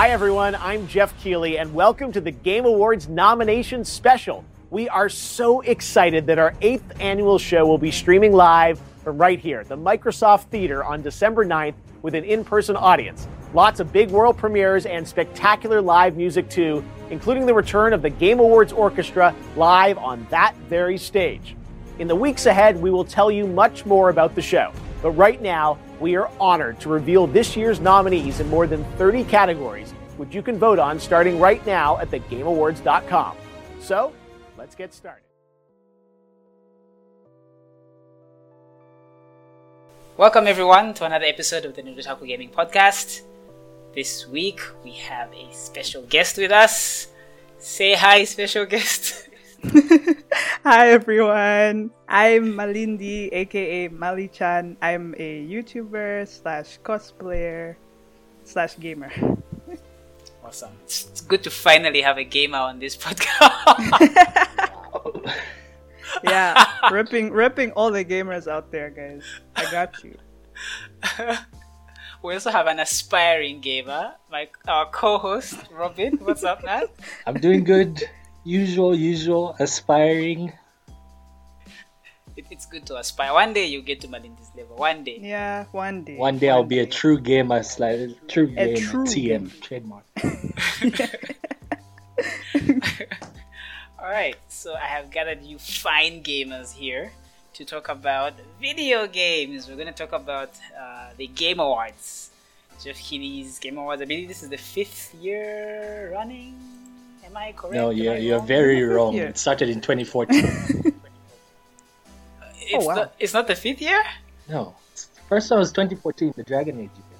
Hi everyone, I'm Jeff Keighley and welcome to the Game Awards nomination special. We are so excited that our 8th annual show will be streaming live from right here, the Microsoft Theater on December 9th with an in-person audience. Lots of big world premieres and spectacular live music too, including the return of the Game Awards Orchestra live on that very stage. In the weeks ahead, we will tell you much more about the show. But right now, we are honored to reveal this year's nominees in more than 30 categories, which you can vote on starting right now at thegameawards.com. So, let's get started. Welcome everyone to another episode of the Nerd Gaming Podcast. This week, we have a special guest with us. Say hi, special guest. Hi everyone, I'm Malindi, aka Mali-chan. I'm a YouTuber / cosplayer / gamer. Awesome. It's good to finally have a gamer on this podcast. Yeah, ripping all the gamers out there, guys. I got you. We also have an aspiring gamer, our co-host, Robin. What's up, man? I'm doing good. Usual, aspiring. It's good to aspire. One day you get to Malindi's level. One day. Yeah, one day. One day I'll be a true gamer. TM trademark. All right. So I have gathered you fine gamers here to talk about video games. We're going to talk about the Game Awards. Jeff Keighley's Game Awards. I believe this is the 5th year running. Am I correct? No, you're very wrong. It started in 2014. It's not the 5th year? No. First one was 2014, the Dragon Age year.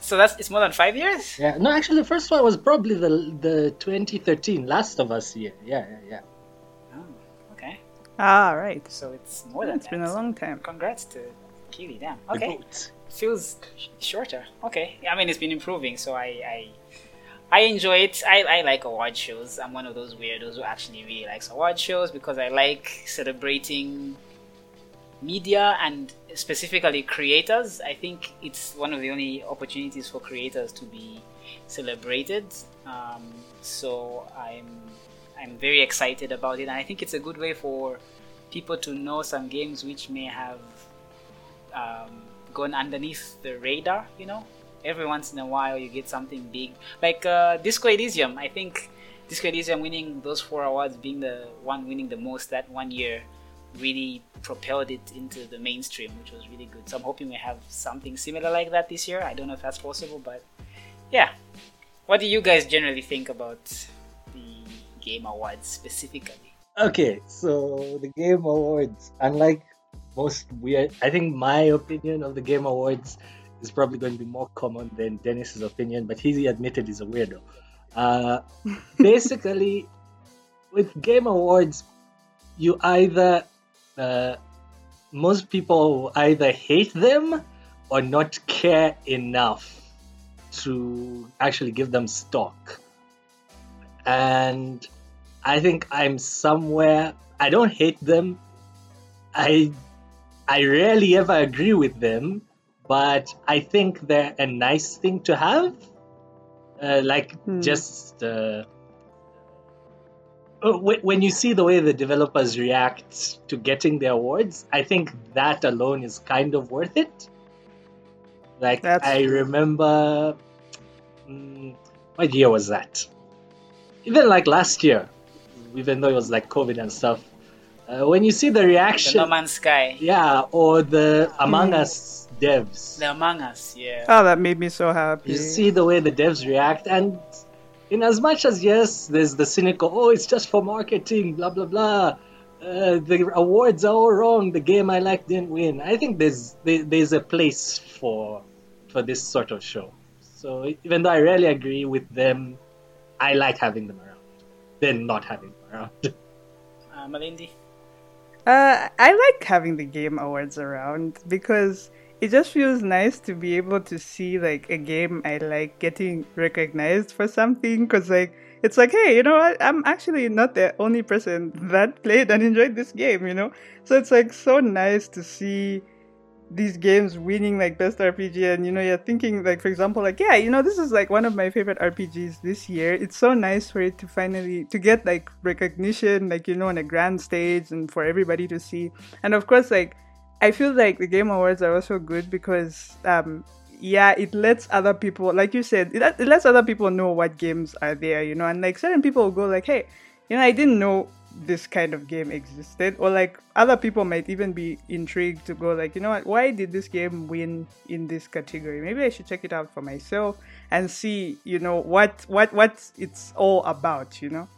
So it's more than 5 years? Yeah. No, actually the first one was probably the 2013 Last of Us year. Yeah. Oh, okay. All right. So it's more than that. It's been a long time. Congrats to Keighley. Damn. Okay. Feels shorter. Okay. I mean, it's been improving, so I enjoy it. I like award shows. I'm one of those weirdos who actually really likes award shows because I like celebrating media and specifically creators. I think it's one of the only opportunities for creators to be celebrated. So I'm very excited about it, and I think it's a good way for people to know some games which may have gone underneath the radar, you know? Every once in a while you get something big. Like Disco Elysium. I think Disco Elysium winning those 4 awards, being the one winning the most that one year, really propelled it into the mainstream, which was really good. So I'm hoping we have something similar like that this year. I don't know if that's possible, but yeah. What do you guys generally think about the Game Awards specifically? Okay, so the Game Awards, unlike most weird... I think my opinion of the Game Awards... is probably going to be more common than Dennis's opinion, but he admitted he's a weirdo. Basically, with Game Awards, you either... most people either hate them or not care enough to actually give them stock. And I think I'm somewhere... I don't hate them. I rarely ever agree with them. But I think they're a nice thing to have. When you see the way the developers react to getting their awards, I think that alone is kind of worth it. Like, I remember... what year was that? Even like last year, even though it was like COVID and stuff, when you see the reaction... The No Man's Sky. Yeah, or the Among Us devs. The Among Us, yeah. Oh, that made me so happy. You see the way the devs react, and in as much as, yes, there's the cynical, oh, it's just for marketing, blah, blah, blah. The awards are all wrong. The game I like didn't win. I think there's a place for this sort of show. So even though I rarely agree with them, I like having them around. Then not having them around. Malindi? I like having the Game Awards around because it just feels nice to be able to see like a game I like getting recognized for something, because like it's like, hey, you know what? I'm actually not the only person that played and enjoyed this game, you know? So it's like so nice to see these games winning like best RPG, and you know, you're thinking like, for example, like, yeah, you know, this is like one of my favorite RPGs this year. It's so nice for it to finally to get like recognition, like, you know, on a grand stage and for everybody to see. And of course, like, I feel like the Game Awards are also good because yeah, it lets other people, like you said, it lets other people know what games are there, you know, and like certain people will go like, hey, you know, I didn't know this kind of game existed, or like other people might even be intrigued to go like, you know what, why did this game win in this category? Maybe I should check it out for myself and see, you know, what it's all about, you know.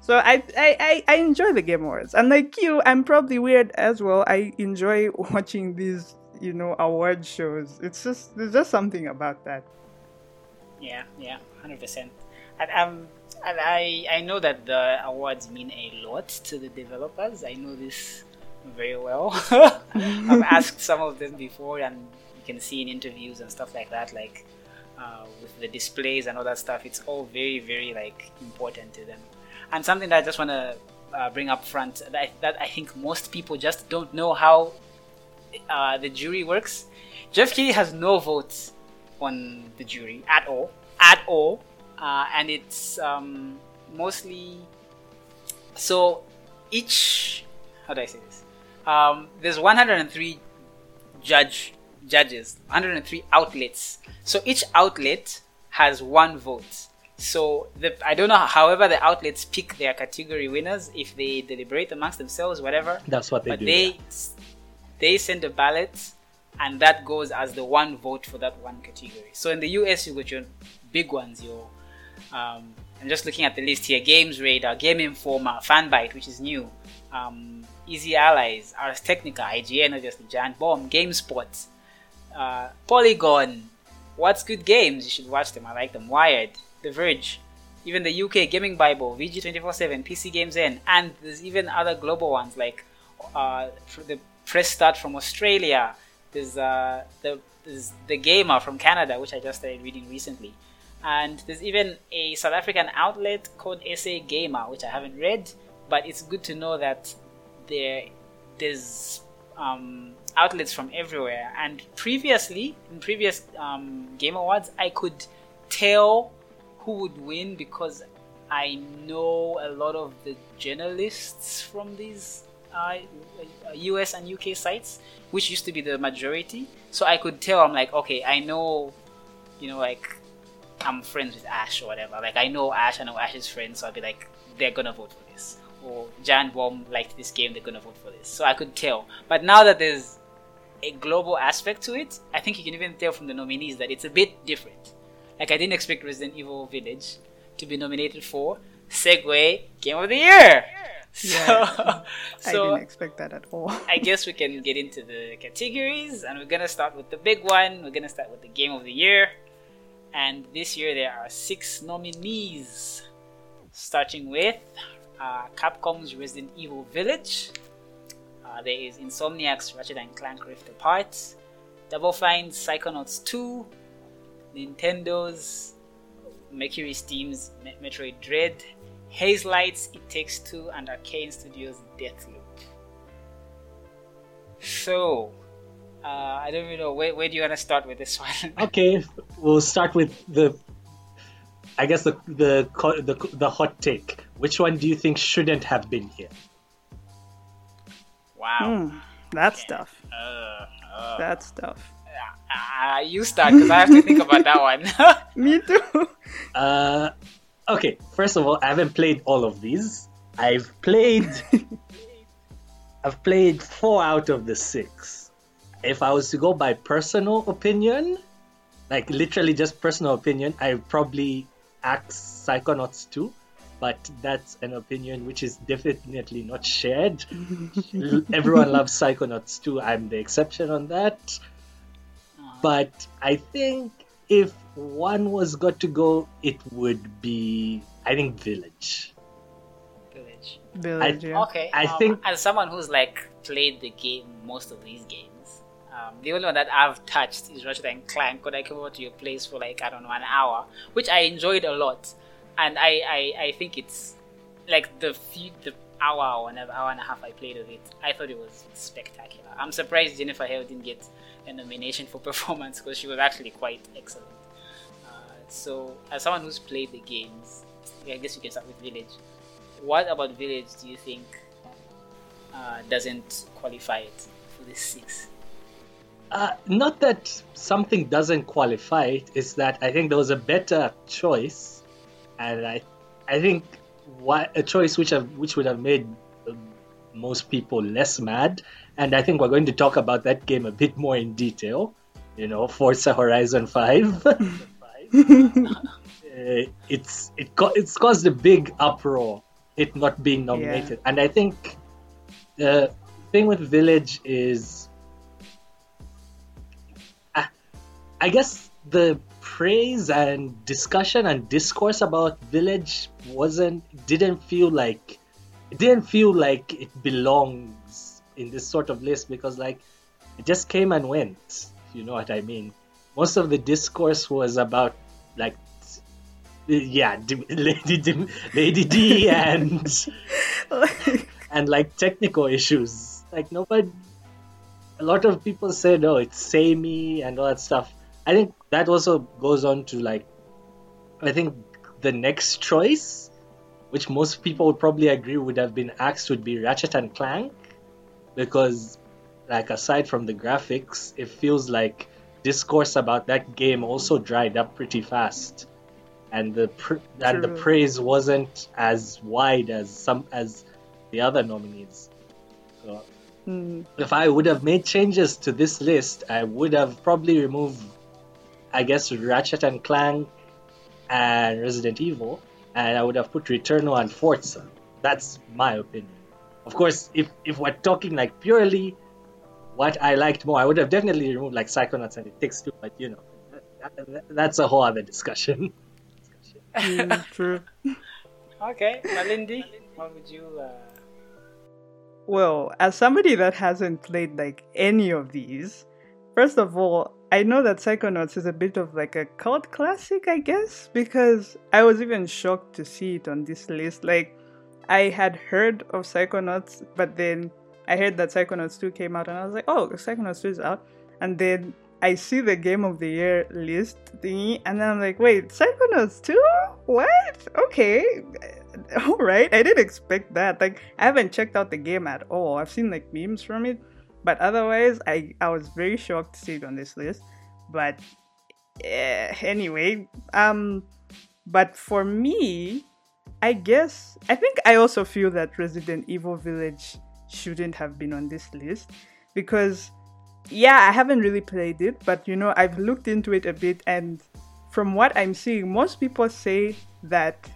So I enjoy the Game Awards, and like you, I'm probably weird as well. I enjoy watching these, you know, award shows. It's just, there's just something about that. Yeah, 100%. And I know that the awards mean a lot to the developers. I know this very well. I've asked some of them before, and you can see in interviews and stuff like that, like with the displays and all that stuff, it's all very, very like important to them. And something that I just want to bring up front, that I think most people just don't know how the jury works. Jeff Keighley has no votes on the jury at all. And it's mostly, so each, how do I say this? There's 103 judges, 103 outlets. So each outlet has one vote. So I don't know, however the outlets pick their category winners, if they deliberate amongst themselves, whatever. That's what they do. But they send a ballot, and that goes as the one vote for that one category. So in the US, you got your big ones, your... I'm just looking at the list here. Games Radar, Game Informer, Fanbyte, which is new, Easy Allies, Ars Technica, IGN, obviously, Giant Bomb, GameSpot, Polygon, What's Good Games, you should watch them, I like them, Wired, The Verge, even the UK Gaming Bible, VG247, PC Games N, and there's even other global ones like the Press Start from Australia, there's The Gamer from Canada, which I just started reading recently. And there's even a South African outlet called SA Gamer, which I haven't read, but it's good to know that there's outlets from everywhere. And previously, in previous Game Awards, I could tell who would win because I know a lot of the journalists from these US and UK sites, which used to be the majority. So I could tell, I'm like, okay, I know, you know, like, I'm friends with Ash or whatever. Like, I know Ash's friends, so I'd be like, they're gonna vote for this. Or Jan Baum liked this game, they're gonna vote for this. So I could tell. But now that there's a global aspect to it, I think you can even tell from the nominees that it's a bit different. Like, I didn't expect Resident Evil Village to be nominated for Segway Game of the Year. Yeah, so I didn't expect that at all. I guess we can get into the categories, and we're gonna start with the big one. We're gonna start with the Game of the Year. And this year there are 6 nominees, starting with Capcom's Resident Evil Village. There is Insomniac's Ratchet and Clank Rift Apart, Double Fine's Psychonauts 2, Nintendo's Mercury Steam's Metroid Dread, Hazelight's It Takes Two, and Arcane Studios' Deathloop. So... I don't really know. Where do you want to start with this one? Okay, we'll start with the hot take. Which one do you think shouldn't have been here? Wow, that's tough. That's tough. You start, because I have to think about that one. Me too. Okay, first of all, I haven't played all of these. I've played 4 out of the 6. If I was to go by personal opinion, like literally just personal opinion, I probably axe Psychonauts 2, but that's an opinion which is definitely not shared. Everyone loves Psychonauts 2. I'm the exception on that. But I think if one was got to go, it would be, I think, Village. Yeah. Okay. I think, as someone who's like played the game, most of these games, the only one that I've touched is Ratchet and Clank, because I came over to your place for like, I don't know, an hour, which I enjoyed a lot. And I think it's like the hour and a half I played with it, I thought it was spectacular. I'm surprised Jennifer Hale didn't get a nomination for performance, because she was actually quite excellent. So as someone who's played the games, I guess you can start with Village. What about Village do you think doesn't qualify it for the 6? Not that something doesn't qualify it, it's that I think there was a better choice, and I think a choice which would have made most people less mad, and I think we're going to talk about that game a bit more in detail, Forza Horizon 5. It's caused a big uproar, it not being nominated. Yeah. And I think the thing with Village is, I guess the praise and discussion and discourse about Village didn't feel like it belongs in this sort of list, because it just came and went, if you know what I mean. Most of the discourse was about Lady D and and technical issues. A lot of people said, "Oh, it's samey" and all that stuff. I think that also goes on to I think the next choice, which most people would probably agree would have been axed, would be Ratchet and Clank, because aside from the graphics, it feels like discourse about that game also dried up pretty fast, and the praise wasn't as wide as the other nominees. So, if I would have made changes to this list, I would have probably removed, I guess, Ratchet and Clank and Resident Evil, and I would have put Returnal and Forza. That's my opinion. Of course, if we're talking purely what I liked more, I would have definitely removed Psychonauts and It Takes Two, but that's a whole other discussion. True. Okay, Malindi, what would you... Well, as somebody that hasn't played any of these, first of all, I know that Psychonauts is a bit of a cult classic, I guess, because I was even shocked to see it on this list. I had heard of Psychonauts, but then I heard that Psychonauts 2 came out, and I was like, oh, Psychonauts 2 is out. And then I see the Game of the Year list thingy, and then I'm like, wait, Psychonauts 2? What? Okay. Alright, I didn't expect that. I haven't checked out the game at all. I've seen, memes from it. But otherwise, I was very shocked to see it on this list. But anyway, but for me, I think I also feel that Resident Evil Village shouldn't have been on this list, because I haven't really played it, but I've looked into it a bit, and from what I'm seeing, most people say that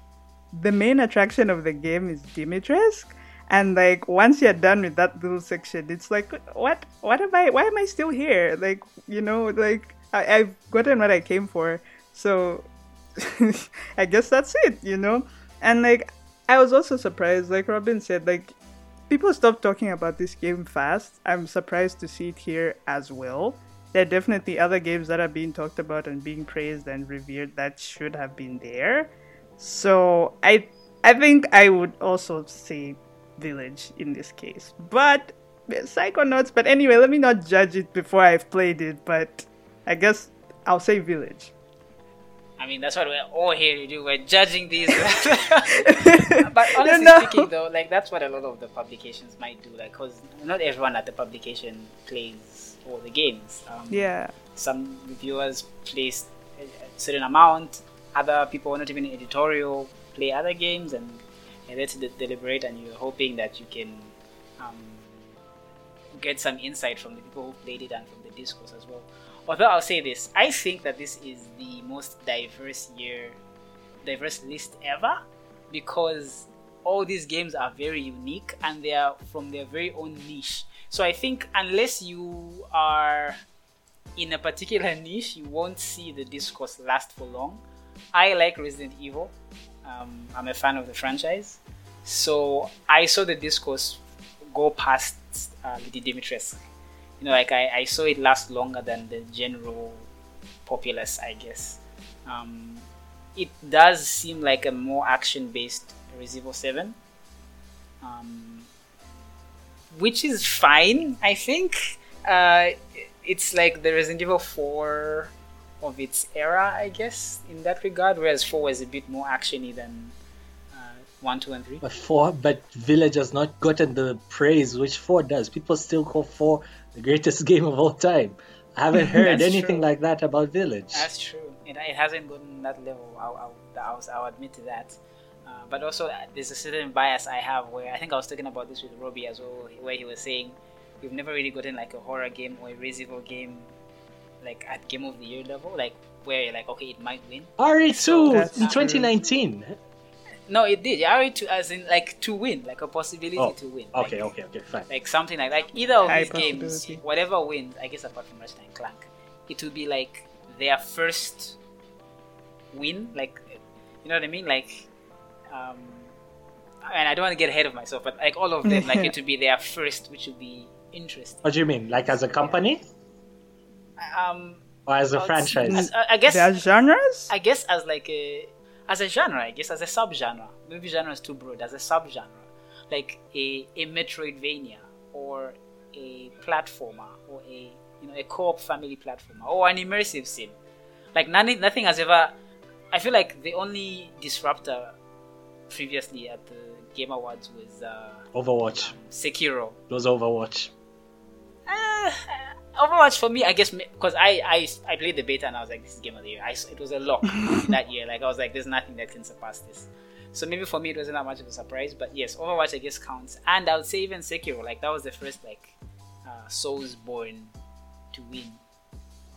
the main attraction of the game is Dimitrescu, and once you're done with that little section, it's why am I still here? I've gotten what I came for, so I guess that's it, and I was also surprised, Robin said, people stop talking about this game fast. I'm surprised to see it here as well. There are definitely other games that are being talked about and being praised and revered that should have been there. So I think I would also say Village in this case. But Psychonauts, but anyway, let me not judge it before I've played it, but I guess I'll say Village. I mean, that's what we're all here to do. We're judging these. But honestly speaking, though, that's what a lot of the publications might do. Because not everyone at the publication plays all the games. Some reviewers place a certain amount. Other people, not even editorial, play other games, and let's deliberate. And you're hoping that you can get some insight from the people who played it and from the discourse as well. Although I'll say this, I think that this is the most diverse list ever, because all these games are very unique and they are from their very own niche. So I think unless you are in a particular niche, you won't see the discourse last for long. I like Resident Evil. I'm a fan of the franchise. So I saw the discourse go past Lady Dimitrescu. I saw it last longer than the general populace, I guess. It does seem like a more action-based Resident Evil 7. which is fine, I think. It's like the Resident Evil 4 of its era, I guess, in that regard, whereas 4 was a bit more actiony than 1, 2, and 3. But Village has not gotten the praise which 4 does. People still call 4 the greatest game of all time. I haven't heard anything like that about Village. That's true. It hasn't gotten that level. I'll admit to that. But also, there's a certain bias I have where I think I was talking about this with Robbie as well, where he was saying we've never really gotten like a horror game or a Resident Evil game like at Game of the Year level, like where you're like, okay, it might win. RE2 so in 2019. No, it did. RE2 as in like to win, like a possibility to win. Okay, fine. Like something like either of these games, whatever wins, I guess apart from Ratchet and Clank, it will be like their first win, like, you know what I mean? Like, and I don't want to get ahead of myself, but like all of them, like it would be their first, which would be interesting. What do you mean? Like as a company? Or as a franchise? I guess as genres? I guess as like a genre, I guess as a subgenre. Maybe genre is too broad. As a subgenre, like a Metroidvania or a platformer or a co-op family platformer or an immersive sim. Like nothing has ever. I feel like the only disruptor previously at the Game Awards was Overwatch. Sekiro. It was Overwatch. Overwatch for me, I guess, because I played the beta and I was like, this is Game of the Year. It was a lock that year. Like I was like, there's nothing that can surpass this. So maybe for me it wasn't that much of a surprise. But yes, Overwatch I guess counts. And I would say even Sekiro, like that was the first like Soulsborne to win.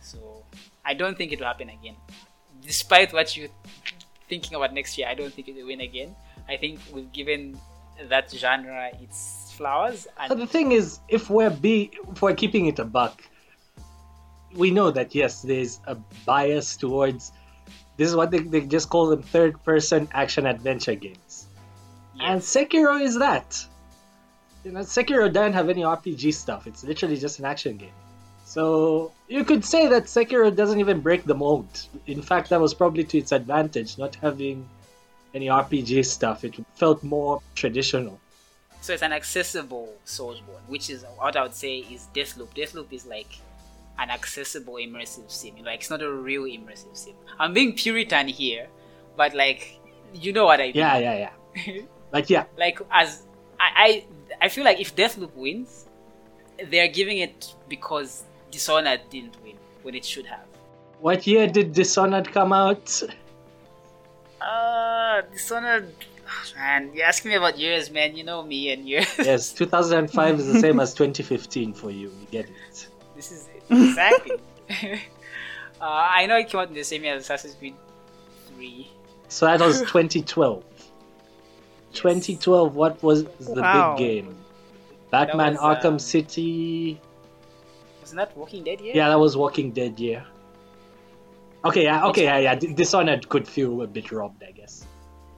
So I don't think it will happen again. Despite what you're thinking about next year, I don't think it will win again. I think we've given that genre its flowers. And the thing is, if we're keeping it a buck, we know that yes, there's a bias towards this is what they just call them third-person action-adventure games, yes. And Sekiro is that. You know, Sekiro doesn't have any RPG stuff. It's literally just an action game. So you could say that Sekiro doesn't even break the mold. In fact, that was probably to its advantage, not having any RPG stuff. It felt more traditional. So it's an accessible Soulsborne, which is what I would say is Deathloop. Deathloop is like an accessible immersive sim. Like it's not a real immersive sim. I'm being Puritan here, but like you know what I mean. Yeah. But yeah, like as I feel like if Deathloop wins, they are giving it because Dishonored didn't win when it should have. What year did Dishonored come out? Dishonored... Man, you're asking me about years, man. You know me and years. Yes, 2005 is the same as 2015 for you. You get it. This is it. Exactly. I know it came out in the same year as Assassin's Creed 3. So that was 2012. Yes. 2012, what was the big game? Batman was, Arkham City... Wasn't that Walking Dead year? Yeah, that was Walking Dead year. Okay, yeah. Dishonored could feel a bit robbed, I guess.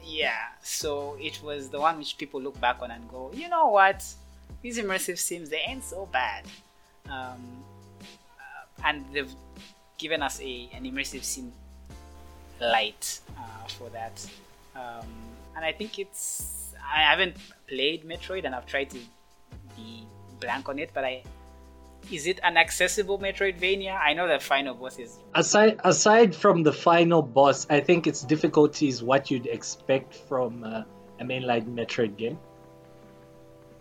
Yeah, so it was the one which people look back on and go, you know what? These immersive sims, they ain't so bad. And they've given us an immersive sim light for that. And I think it's... I haven't played Metroid and I've tried to be blank on it, but is it an accessible Metroidvania? I know the final boss is... Aside from the final boss, I think its difficulty is what you'd expect from a mainline Metroid game.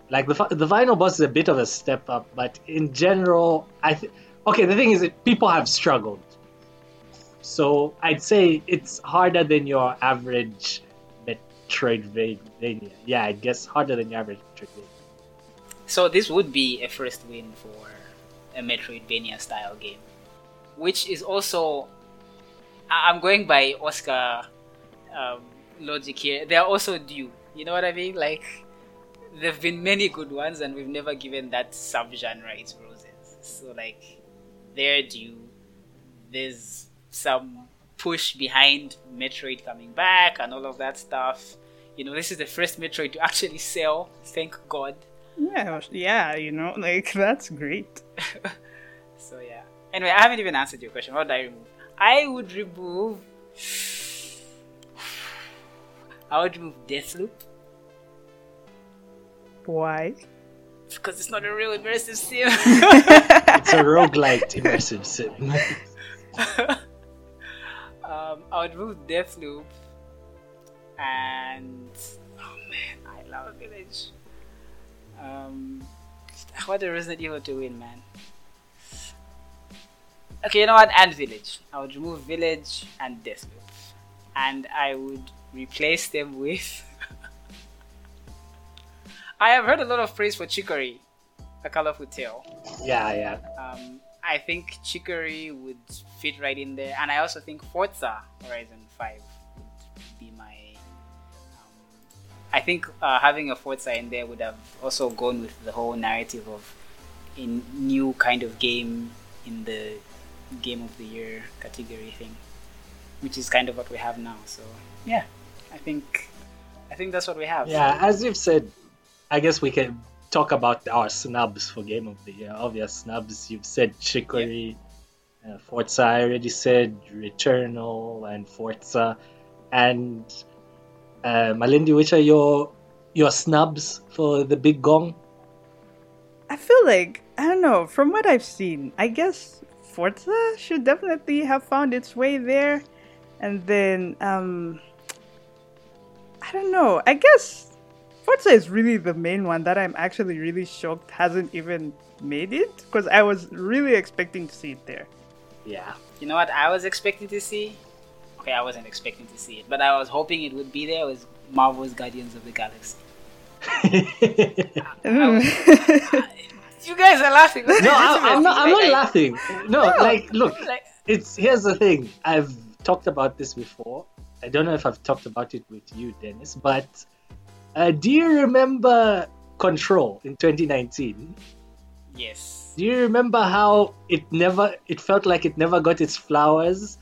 Like, the final boss is a bit of a step up, but in general, the thing is that people have struggled. So I'd say it's harder than your average Metroidvania. Yeah, I guess harder than your average Metroidvania. So this would be a first win for a Metroidvania style game, which is also, I'm going by Oscar logic here, they're also due, you know what I mean? Like there have been many good ones and we've never given that subgenre its roses, so like they're due. There's some push behind Metroid coming back and all of that stuff, you know. This is the first Metroid to actually sell, thank God. Yeah, you know, like, that's great. So, yeah. Anyway, I haven't even answered your question. What would I remove? I would remove Deathloop. Why? Because it's not a real immersive sim. It's a roguelite immersive sim. I would move Deathloop and... oh man, I love Village. What a Resident Evil to win, man. Okay, you know what? And Village. I would remove Village and Deathloop. And I would replace them with... I have heard a lot of praise for Chicory, A Colorful Tale. Yeah. I think Chicory would fit right in there. And I also think Forza Horizon 5 would be my... I think having a Forza in there would have also gone with the whole narrative of a new kind of game in the Game of the Year category thing, which is kind of what we have now. So yeah, I think that's what we have. Yeah, so, as you've said, I guess we can talk about our snubs for Game of the Year. Obvious snubs, you've said Chicory, yeah. Forza, I already said Returnal and Forza, and Malindi, which are your snubs for the big gong? I feel like, I don't know, from what I've seen, I guess Forza should definitely have found its way there. And then, I don't know, I guess Forza is really the main one that I'm actually really shocked hasn't even made it, because I was really expecting to see it there. Yeah. You know what I was expecting to see? Okay, I wasn't expecting to see it, but I was hoping it would be there. It was Marvel's Guardians of the Galaxy. You guys are laughing. No, I'm not laughing. No, like, look, here's the thing. I've talked about this before. I don't know if I've talked about it with you, Dennis, but do you remember Control in 2019? Yes. Do you remember how it felt like it never got its flowers?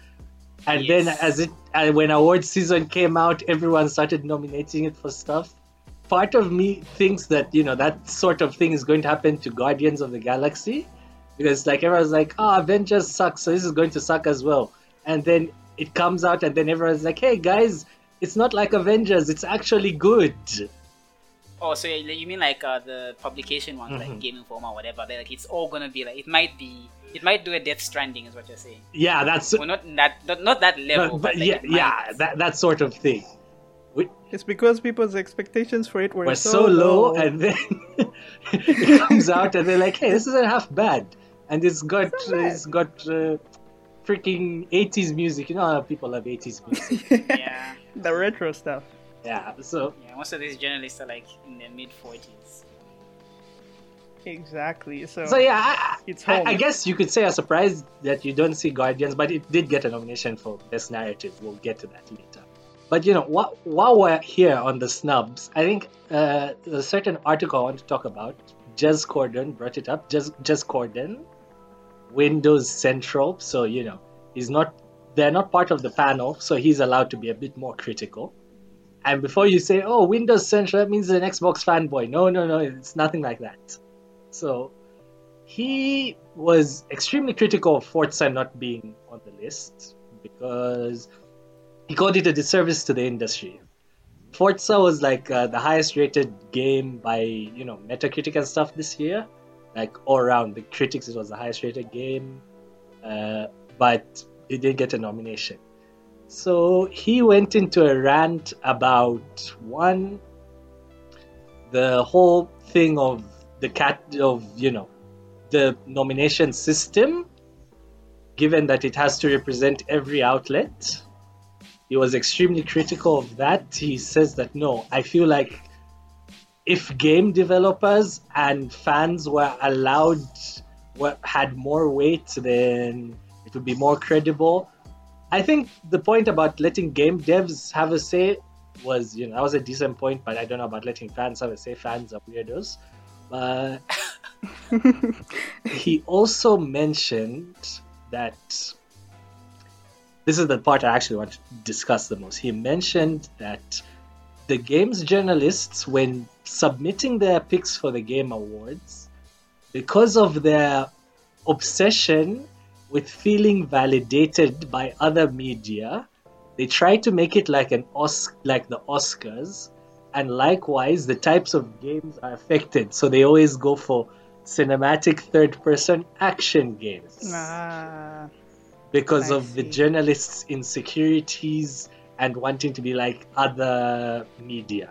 And yes. Then when awards season came out, everyone started nominating it for stuff. Part of me thinks that, you know, that sort of thing is going to happen to Guardians of the Galaxy. Because, like, everyone's like, oh, Avengers sucks, so this is going to suck as well. And then it comes out and then everyone's like, hey, guys, it's not like Avengers, it's actually good. Oh, so you mean like the publication ones, like Game Informer or whatever? They're like, it's all gonna be like, it might do a Death Stranding, is what you're saying. Yeah, that's well, not that level, but like, yeah, that sort of thing. It's because people's expectations for it were so low, and then it comes out, and they're like, hey, this isn't half bad, and it's got freaking 80s music. You know how people love 80s music. Yeah, the retro stuff. Yeah, so... yeah, most of these journalists are like in their mid-40s. Exactly, so yeah, I guess you could say I'm surprised that you don't see Guardians, but it did get a nomination for Best Narrative. We'll get to that later. But, you know, while we're here on the snubs, I think a certain article I want to talk about, Jez Corden brought it up. Jez Corden, Windows Central, so, you know, they're not part of the panel, so he's allowed to be a bit more critical. And before you say, oh, Windows Central, that means an Xbox fanboy. No, it's nothing like that. So he was extremely critical of Forza not being on the list because he called it a disservice to the industry. Forza was like the highest rated game by, you know, Metacritic and stuff this year. Like all around the critics, it was the highest rated game, but it didn't get a nomination. So he went into a rant about the whole thing of the nomination system, given that it has to represent every outlet. He was extremely critical of that. He says that, no, I feel like if game developers and fans were had more weight, then it would be more credible. I think the point about letting game devs have a say was, you know, that was a decent point, but I don't know about letting fans have a say. Fans are weirdos. But he also mentioned that, this is the part I actually want to discuss the most. He mentioned that the game's journalists, when submitting their picks for the Game Awards, because of their obsession with feeling validated by other media, they try to make it like the Oscars, and likewise the types of games are affected, so they always go for cinematic third-person action games because of the journalists' insecurities and wanting to be like other media.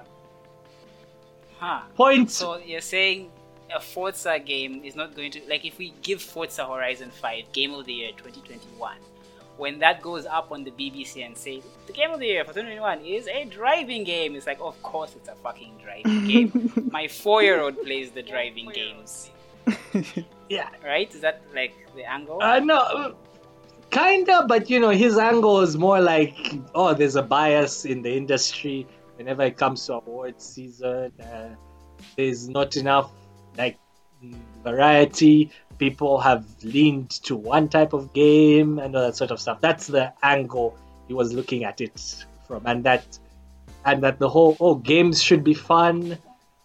Point. So you're saying a Forza game is not going to, like, if we give Forza Horizon 5 Game of the Year 2021, when that goes up on the BBC and say the Game of the Year for 2021 is a driving game, it's like, of course it's a fucking driving game. My 4-year-old plays the driving games. Yeah. Right? Is that like the angle? No. Kinda, but you know, his angle is more like, oh, there's a bias in the industry whenever it comes to awards season. There's not enough like variety. People have leaned to one type of game and all that sort of stuff. That's the angle he was looking at it from, and that the whole, oh, games should be fun.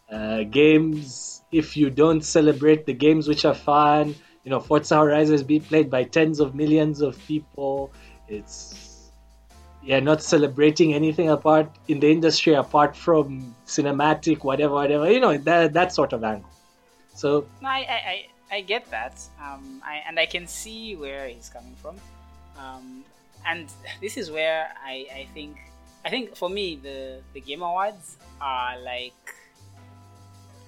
Games, if you don't celebrate the games which are fun, you know, Forza Horizon is being played by tens of millions of people. It's not celebrating anything apart in the industry apart from cinematic, whatever. You know, that sort of angle. So no, I get that, and I can see where he's coming from, and this is where I think for me the Game Awards are like,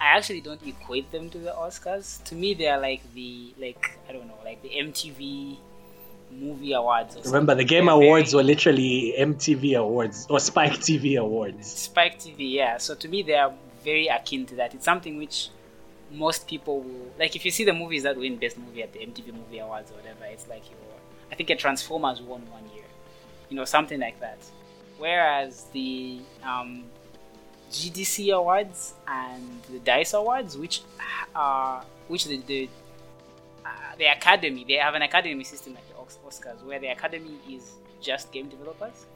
I actually don't equate them to the Oscars. To me, they are like the, like, I don't know, like the MTV Movie Awards. Or remember, something. The Game Awards were literally MTV Awards or Spike TV Awards. Spike TV, yeah. So to me, they are very akin to that. It's something which most people will, like, if you see the movies that win Best Movie at the MTV Movie Awards or whatever, it's like, I think a Transformers won one year, you know, something like that. Whereas the GDC Awards and the DICE Awards, which the Academy, they have an Academy system like the Oscars, where the Academy is just game developers.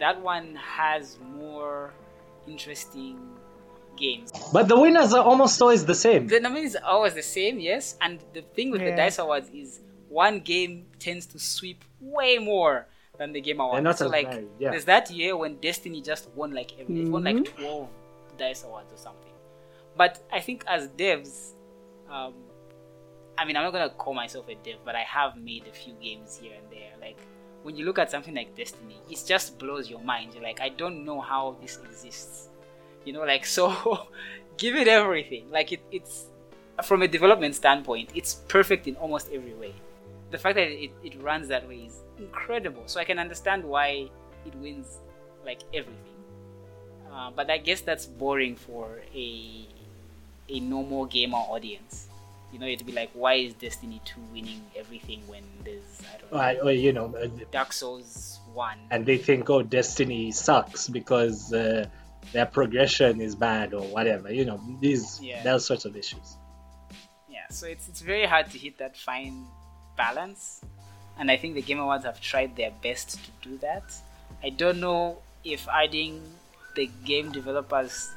That one has more interesting games. But the winners are almost always the same. The nominees are always the same, yes. And the thing with the DICE Awards is one game tends to sweep way more than the Game Awards. So like, there's that year when Destiny just won like it won like 12 DICE Awards or something. But I think as devs, I mean, I'm not gonna call myself a dev, but I have made a few games here and there. Like, when you look at something like Destiny, it just blows your mind. You're like, I don't know how this exists. You know, like, so give it everything. Like, it's from a development standpoint, it's perfect in almost every way. The fact that it runs that way is incredible. So I can understand why it wins like everything. But I guess that's boring for a normal gamer audience. You know, it'd be like, why is Destiny 2 winning everything when there's, I don't know, you know, Dark Souls 1? And they think, oh, Destiny sucks because their progression is bad or whatever. You know, those sorts of issues. Yeah, so it's very hard to hit that fine balance, and I think the Game Awards have tried their best to do that. I don't know if adding the game developers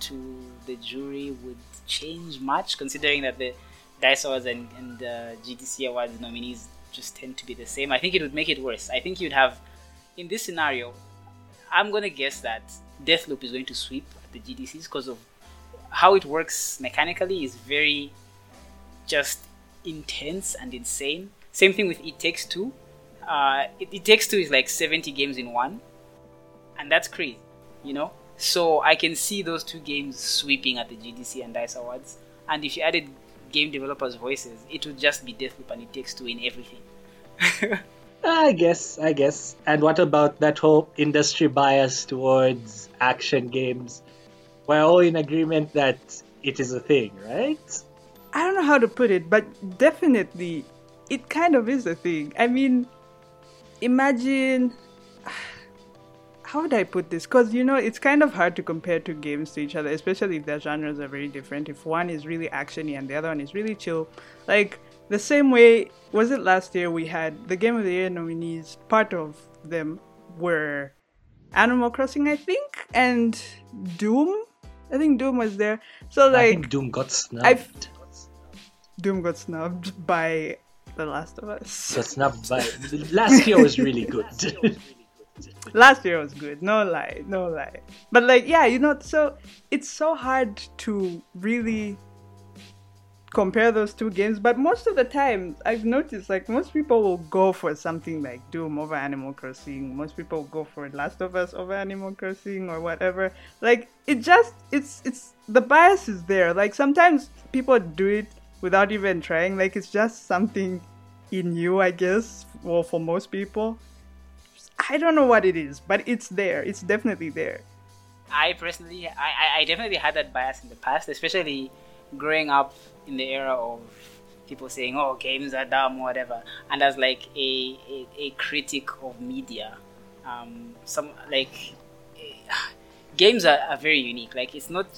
to the jury would change much, considering that the DICE Awards and the GDC Awards nominees just tend to be the same. I think it would make it worse. I think you'd have, in this scenario, I'm going to guess that Deathloop is going to sweep at the GDCs because of how it works mechanically is very just intense and insane. Same thing with It Takes Two. It Takes Two is like 70 games in one, and that's crazy, you know. So I can see those two games sweeping at the GDC and DICE Awards. And if you added game developers' voices, it would just be Deathloop and It Takes Two in everything. I guess. And what about that whole industry bias towards action games? We're all in agreement that it is a thing, right? I don't know how to put it, but definitely, it kind of is a thing. I mean, imagine, how would I put this? Because, you know, it's kind of hard to compare two games to each other, especially if their genres are very different. If one is really actiony and the other one is really chill. Like, the same way, was it last year we had the Game of the Year nominees, part of them were Animal Crossing, I think, and Doom. I think Doom was there. So like, I think Doom got snubbed. Doom got snubbed by The Last of Us. Last year was really good. Last year was good, no lie. But like, yeah, you know, so it's so hard to really compare those two games. But most of the time, I've noticed, like, most people will go for something like Doom over Animal Crossing. Most people go for Last of Us over Animal Crossing or whatever. Like, it just, it's the bias is there. Like, sometimes people do it without even trying. Like, it's just something in you, I guess, well, for most people. I don't know what it is, but it's there. It's definitely there. I personally, I definitely had that bias in the past, especially growing up in the era of people saying, oh, games are dumb, whatever. And as like a critic of media, games are very unique. Like, it's not,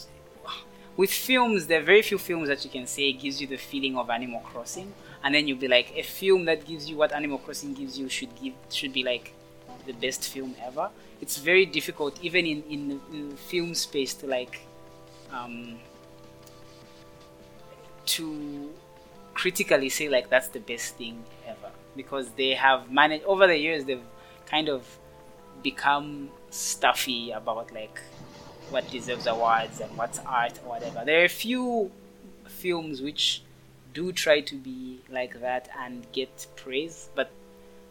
with films, there are very few films that you can say gives you the feeling of Animal Crossing. And then you'll be like, a film that gives you what Animal Crossing gives you should be like the best film ever. It's very difficult, even in film space, to like to critically say like that's the best thing ever, because they have managed over the years, they've kind of become stuffy about like what deserves awards and what's art or whatever. There are a few films which do try to be like that and get praise, but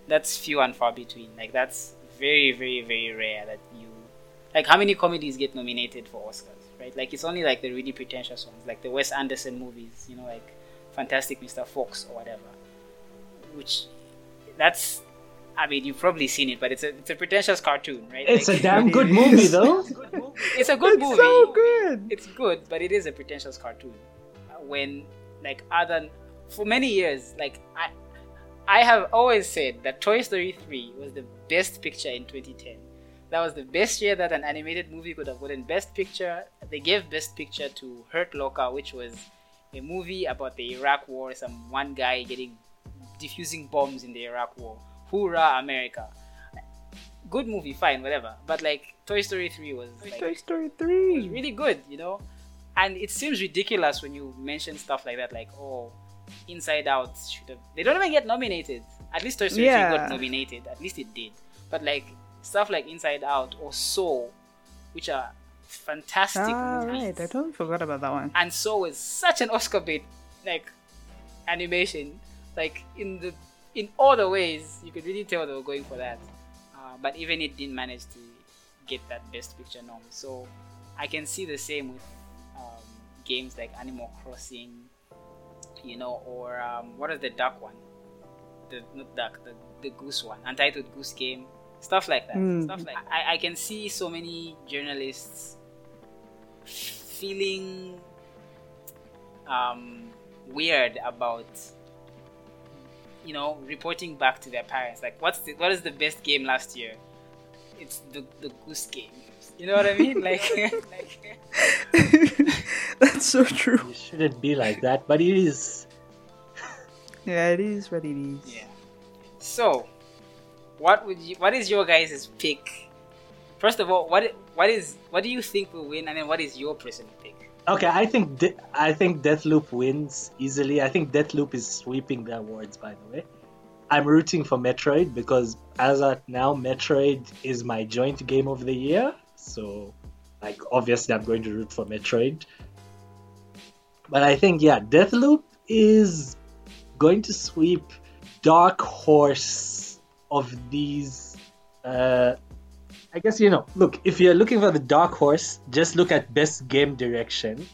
that's few and far between. Like, that's very, very, very rare that you... Like, how many comedies get nominated for Oscars, right? Like, it's only, like, the really pretentious ones. Like, the Wes Anderson movies, you know, like, Fantastic Mr. Fox or whatever. Which, that's... I mean, you've probably seen it, but it's a pretentious cartoon, right? It's like, a damn good movie, though. It's a good movie. It's so good. It's good, but it is a pretentious cartoon. When, like, other... For many years, like, I have always said that Toy Story 3 was the best picture in 2010. That was the best year that an animated movie could have gotten best picture. They gave best picture to Hurt Locker, which was a movie about the Iraq War, some one guy diffusing bombs in the Iraq War. Hoorah, America. Good movie, fine, whatever. But like, Toy Story 3 was like... Toy Story 3! Was really good, you know? And it seems ridiculous when you mention stuff like that, like, oh... Inside Out should have... They don't even get nominated. At least Toy Story 3 got nominated. At least it did. But like stuff like Inside Out or Soul, which are fantastic movies. Right. I totally forgot about that one. And Soul is such an Oscar bait, like, animation. Like, in all the ways, you could really tell they were going for that. But even it didn't manage to get that best picture nom. So I can see the same with games like Animal Crossing, you know, or what is the duck one? The goose one, Untitled Goose Game, stuff like that. Stuff like I can see so many journalists feeling weird about, you know, reporting back to their parents. Like, what is the best game last year? It's the Goose Game. You know what I mean? That's so true. It shouldn't be like that, but it is. Yeah, it is what it is. Yeah. So, what is your guys' pick? First of all, what do you think will win, and then what is your personal pick? Okay, I think Deathloop wins easily. I think Deathloop is sweeping the awards, by the way. I'm rooting for Metroid because as of now, Metroid is my joint game of the year. So, like, obviously I'm going to root for Metroid. But I think, yeah, Deathloop is going to sweep. Dark horse of these... I guess, you know, look, if you're looking for the dark horse, just look at best game direction.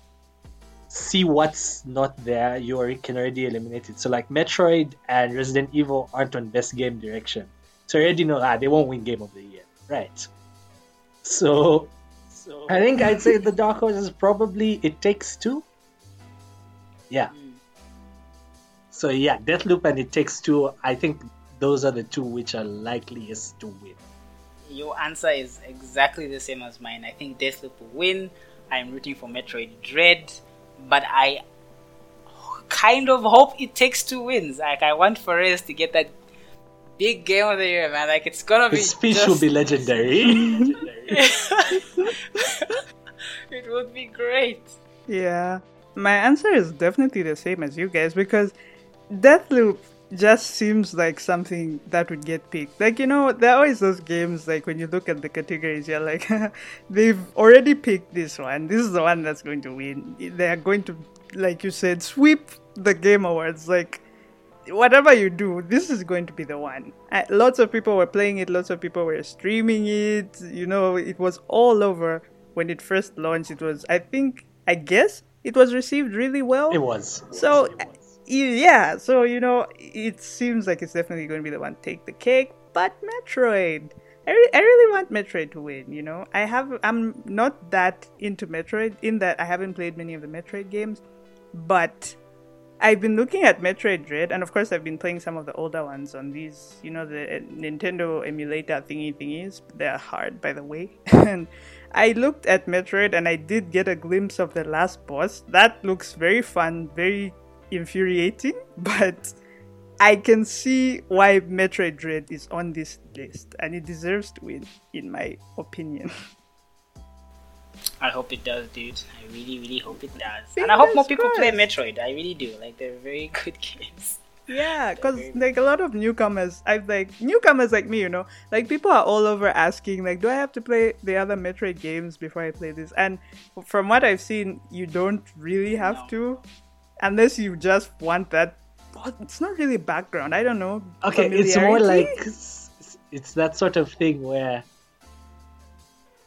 See what's not there. You can already eliminate it. So, like, Metroid and Resident Evil aren't on best game direction. So, you already know, they won't win game of the year. Right. So I think I'd say the dark horse is probably It Takes Two. Yeah. So yeah, Deathloop and It Takes Two, I think those are the two which are likeliest to win. Your answer is exactly the same as mine. I think Deathloop will win. I'm rooting for Metroid Dread, but I kind of hope It Takes Two wins. Like, I want Forest to get that big game of the year, man. Like, it's gonna be... His speech will be legendary. It would be great. Yeah. My answer is definitely the same as you guys because Deathloop just seems like something that would get picked. Like, you know, there are always those games, like, when you look at the categories, you're like, they've already picked this one. This is the one that's going to win. They are going to, like you said, sweep the Game Awards. Like, whatever you do, this is going to be the one. Lots of people were playing it. Lots of people were streaming it. You know, it was all over when it first launched. It was, I guess, it was received really well. It was. So... yeah, so, you know, it seems like it's definitely going to be the one to take the cake, but Metroid. I really want Metroid to win, you know. I'm not that into Metroid, in that I haven't played many of the Metroid games, but I've been looking at Metroid Dread, and of course I've been playing some of the older ones on these, you know, the Nintendo emulator thingies. They're hard, by the way. And I looked at Metroid, and I did get a glimpse of the last boss. That looks very fun, very infuriating, but I can see why Metroid Dread is on this list, and it deserves to win, in my opinion. I hope it does, dude. I really, really hope it does. And I hope more people play Metroid. I really do. Like, they're very good games. Yeah, because, like, a lot of newcomers, newcomers like me, you know, like, people are all over asking, like, do I have to play the other Metroid games before I play this? And from what I've seen, you don't really have to. Unless you just want that, it's not really background. I don't know. Okay, it's more like it's that sort of thing where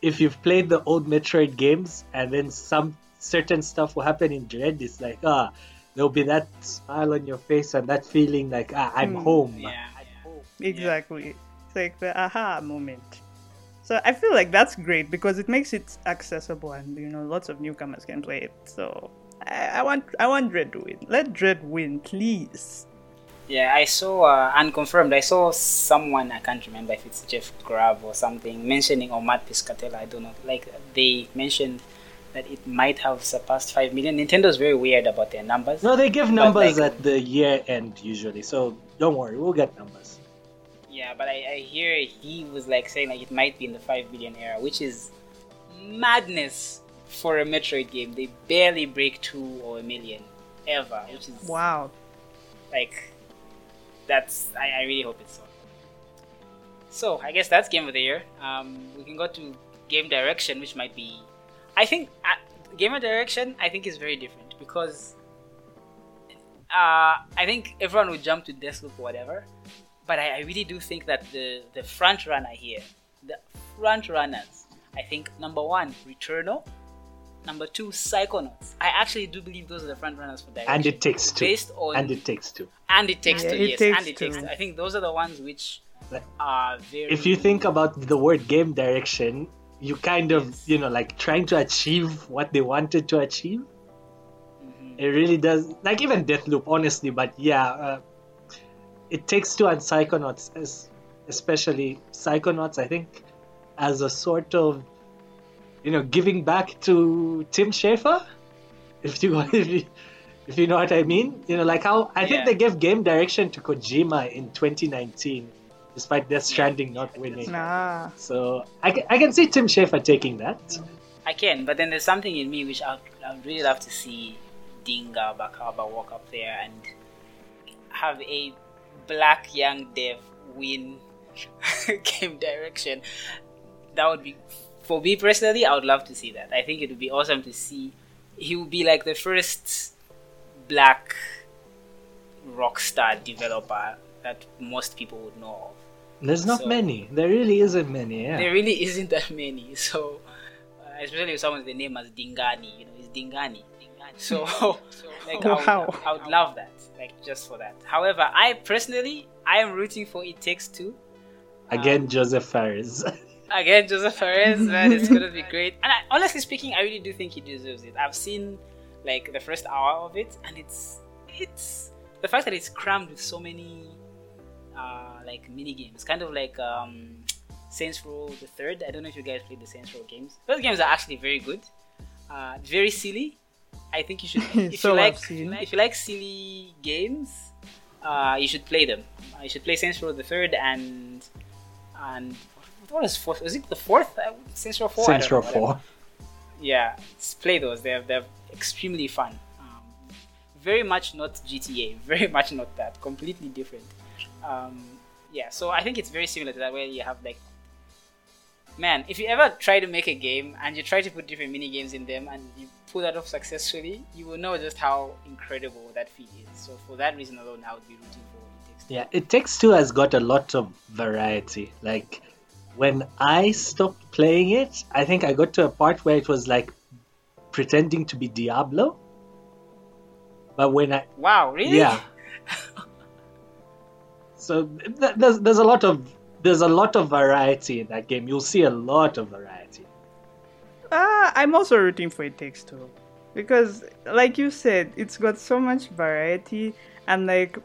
if you've played the old Metroid games and then some certain stuff will happen in Dread, it's like there'll be that smile on your face and that feeling like I'm home. Yeah, I'm home. Exactly. Yeah. It's like the aha moment. So I feel like that's great because it makes it accessible and, you know, lots of newcomers can play it. So. I want Dread to win. Let Dread win, please. Yeah, I saw, unconfirmed, I saw someone, I can't remember if it's Jeff Grubb or something, mentioning, or Matt Piscatella, I don't know, like, they mentioned that it might have surpassed 5 million. Nintendo's very weird about their numbers. No, they give numbers at the year end, usually, so don't worry, we'll get numbers. Yeah, but I hear he was, like, saying, like, it might be in the 5 million era, which is madness. For a Metroid game, they barely break 2 or 1 million ever, which is wow. Like, that's I really hope it's so. So I guess that's game of the year. We can go to game direction, which might be, I think, game of direction. I think is very different because I think everyone would jump to Deathloop or whatever, but I really do think that the front runner here, the front runners, I think #1 Returnal. #2, Psychonauts. I actually do believe those are the front runners for direction. And It Takes Two. I think those are the ones which are very... If you think about the word game direction, you kind of, you know, like trying to achieve what they wanted to achieve. Mm-hmm. It really does. Like even Deathloop, honestly. But yeah, It Takes Two and Psychonauts, especially Psychonauts, I think, as a sort of, you know, giving back to Tim Schafer, if you know what I mean. You know, like how I think they gave game direction to Kojima in 2019, despite Death Stranding not winning. Nah. So I can see Tim Schafer taking that. I can, but then there's something in me which I would really love to see Dinga Bakaba walk up there and have a black young dev win game direction. That would be... For me personally, I would love to see that. I think it would be awesome to see. He would be like the first black rockstar developer that most people would know of. There's not many. There really isn't many. Yeah. There really isn't that many. So, especially if someone's the name as Dingani, you know, it's Dingani. So, like, I would love that, like just for that. However, I personally, I am rooting for It Takes Two. Again, Joseph Fares. Again, Joseph Perez, man, it's gonna be great. And honestly speaking, I really do think he deserves it. I've seen like the first hour of it, and it's the fact that it's crammed with so many like mini games, kind of like Saints Row the Third. I don't know if you guys played the Saints Row games. Those games are actually very good, very silly. I think you should, if you like silly games, you should play them. You should play Saints Row the Third and. What was fourth? Was it the fourth? Saints Row 4? Saints Row 4. Yeah, play those. They're extremely fun. very much not GTA, very much not that, completely different. Yeah, so I think it's very similar to that, where you have like, man, if you ever try to make a game and you try to put different mini games in them and you pull that off successfully, you will know just how incredible that feat is. So for that reason alone, I would be rooting for It Takes Two. Yeah, It Takes Two has got a lot of variety. Like, when I stopped playing it, I think I got to a part where it was like pretending to be Diablo. But when I... Wow, really? Yeah. So there's a lot of variety in that game. You'll see a lot of variety. I'm also rooting for It Takes Two, because, like you said, it's got so much variety. And like,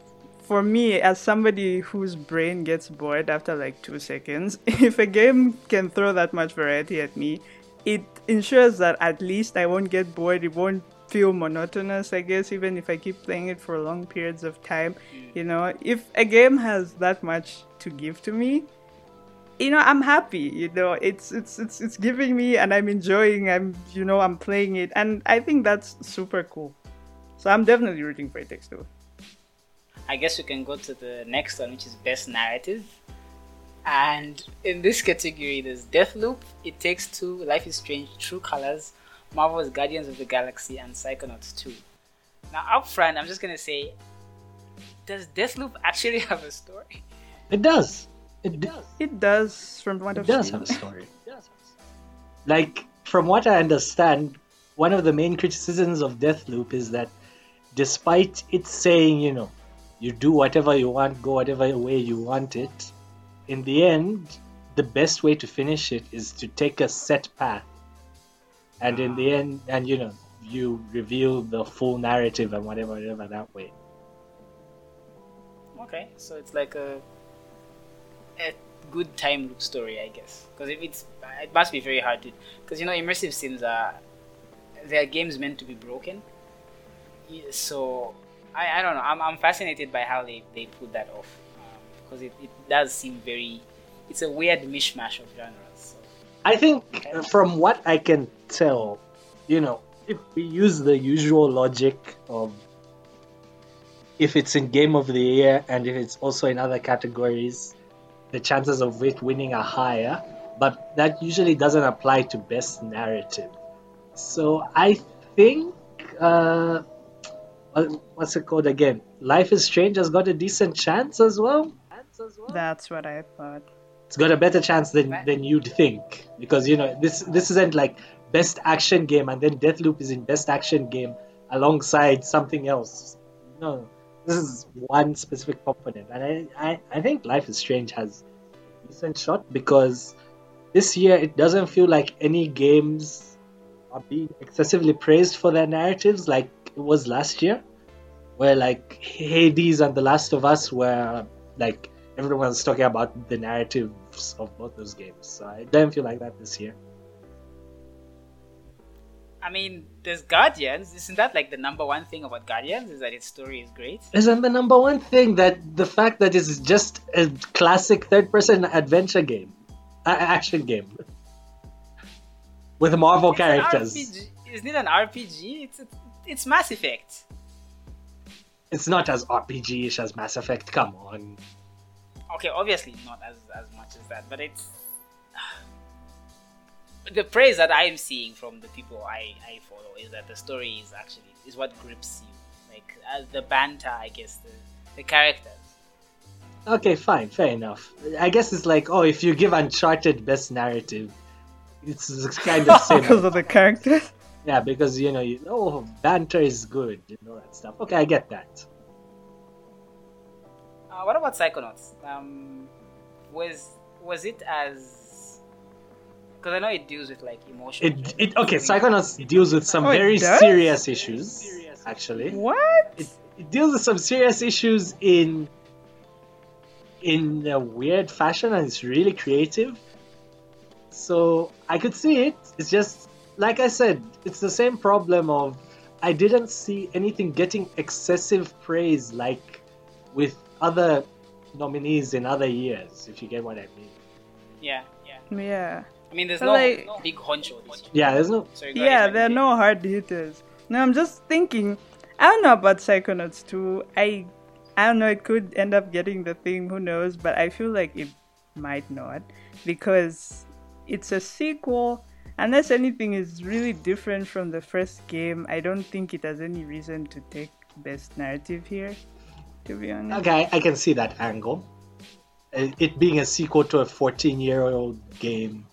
for me, as somebody whose brain gets bored after like 2 seconds, if a game can throw that much variety at me, it ensures that at least I won't get bored. It won't feel monotonous, I guess, even if I keep playing it for long periods of time. You know, if a game has that much to give to me, you know, I'm happy. You know, it's giving me, and I'm enjoying. I'm playing it, and I think that's super cool. So I'm definitely rooting for It Takes Two. I guess we can go to the next one, which is Best Narrative. And in this category, there's Deathloop, It Takes Two, Life is Strange, True Colors, Marvel's Guardians of the Galaxy, and Psychonauts 2. Now, up front, I'm just going to say, does Deathloop actually have a story? It does. It does, from what I've seen. It does have a story. Like, from what I understand, one of the main criticisms of Deathloop is that despite it saying, you know, you do whatever you want, go whatever way you want it, in the end, the best way to finish it is to take a set path. And in the end, and you know, you reveal the full narrative and whatever that way. Okay, so it's like a good time loop story, I guess. Because it must be very hard to, because you know, immersive sims are games meant to be broken. So I don't know. I'm fascinated by how they put that off, because it does seem very. It's a weird mishmash of genres. So. I think from what I can tell, you know, if we use the usual logic of if it's in Game of the Year and if it's also in other categories, the chances of it winning are higher, but that usually doesn't apply to Best Narrative. So I think, what's it called again? Life is Strange has got a decent chance as well. That's what I thought. It's got a better chance than you'd think, because you know this isn't like Best Action Game and then Deathloop is in Best Action Game alongside something else. No, this is one specific component, and I think Life is Strange has a decent shot, because this year it doesn't feel like any games are being excessively praised for their narratives like it was last year, where like Hades and The Last of Us were like. Everyone's talking about the narratives of both those games, so I don't feel like that this year. I mean, there's Guardians. Isn't that like the number one thing about Guardians, is that its story is great? Isn't the number one thing that the fact that it's just a classic third-person adventure game, action game, with Marvel characters? Isn't it an RPG? It's Mass Effect. It's not as RPG-ish as Mass Effect, come on. Okay, obviously not as much as that, but it's... the praise that I'm seeing from the people I follow is that the story is actually... is what grips you. Like, the banter, I guess, the characters. Okay, fine, fair enough. I guess it's like, oh, if you give Uncharted Best Narrative, it's kind of similar. Because of the characters? Yeah, because, you know, banter is good, and all that stuff. Okay, I get that. What about Psychonauts? Was it as... Because I know it deals with, like, emotion. Psychonauts deals with some very serious issues, actually. What? It deals with some serious issues in a weird fashion, and it's really creative. So, I could see it. It's just, like I said, it's the same problem of... I didn't see anything getting excessive praise, like, with... other nominees in other years, if you get what I mean. Yeah. I mean, there's no big honcho. Yeah, there's no... Sorry, there are no hard hitters. No, I'm just thinking, I don't know about Psychonauts 2. I don't know, it could end up getting the thing, who knows, but I feel like it might not, because it's a sequel. Unless anything is really different from the first game, I don't think it has any reason to take best narrative here, to be honest. Okay, I can see that angle. It being a sequel to a 14-year-old game.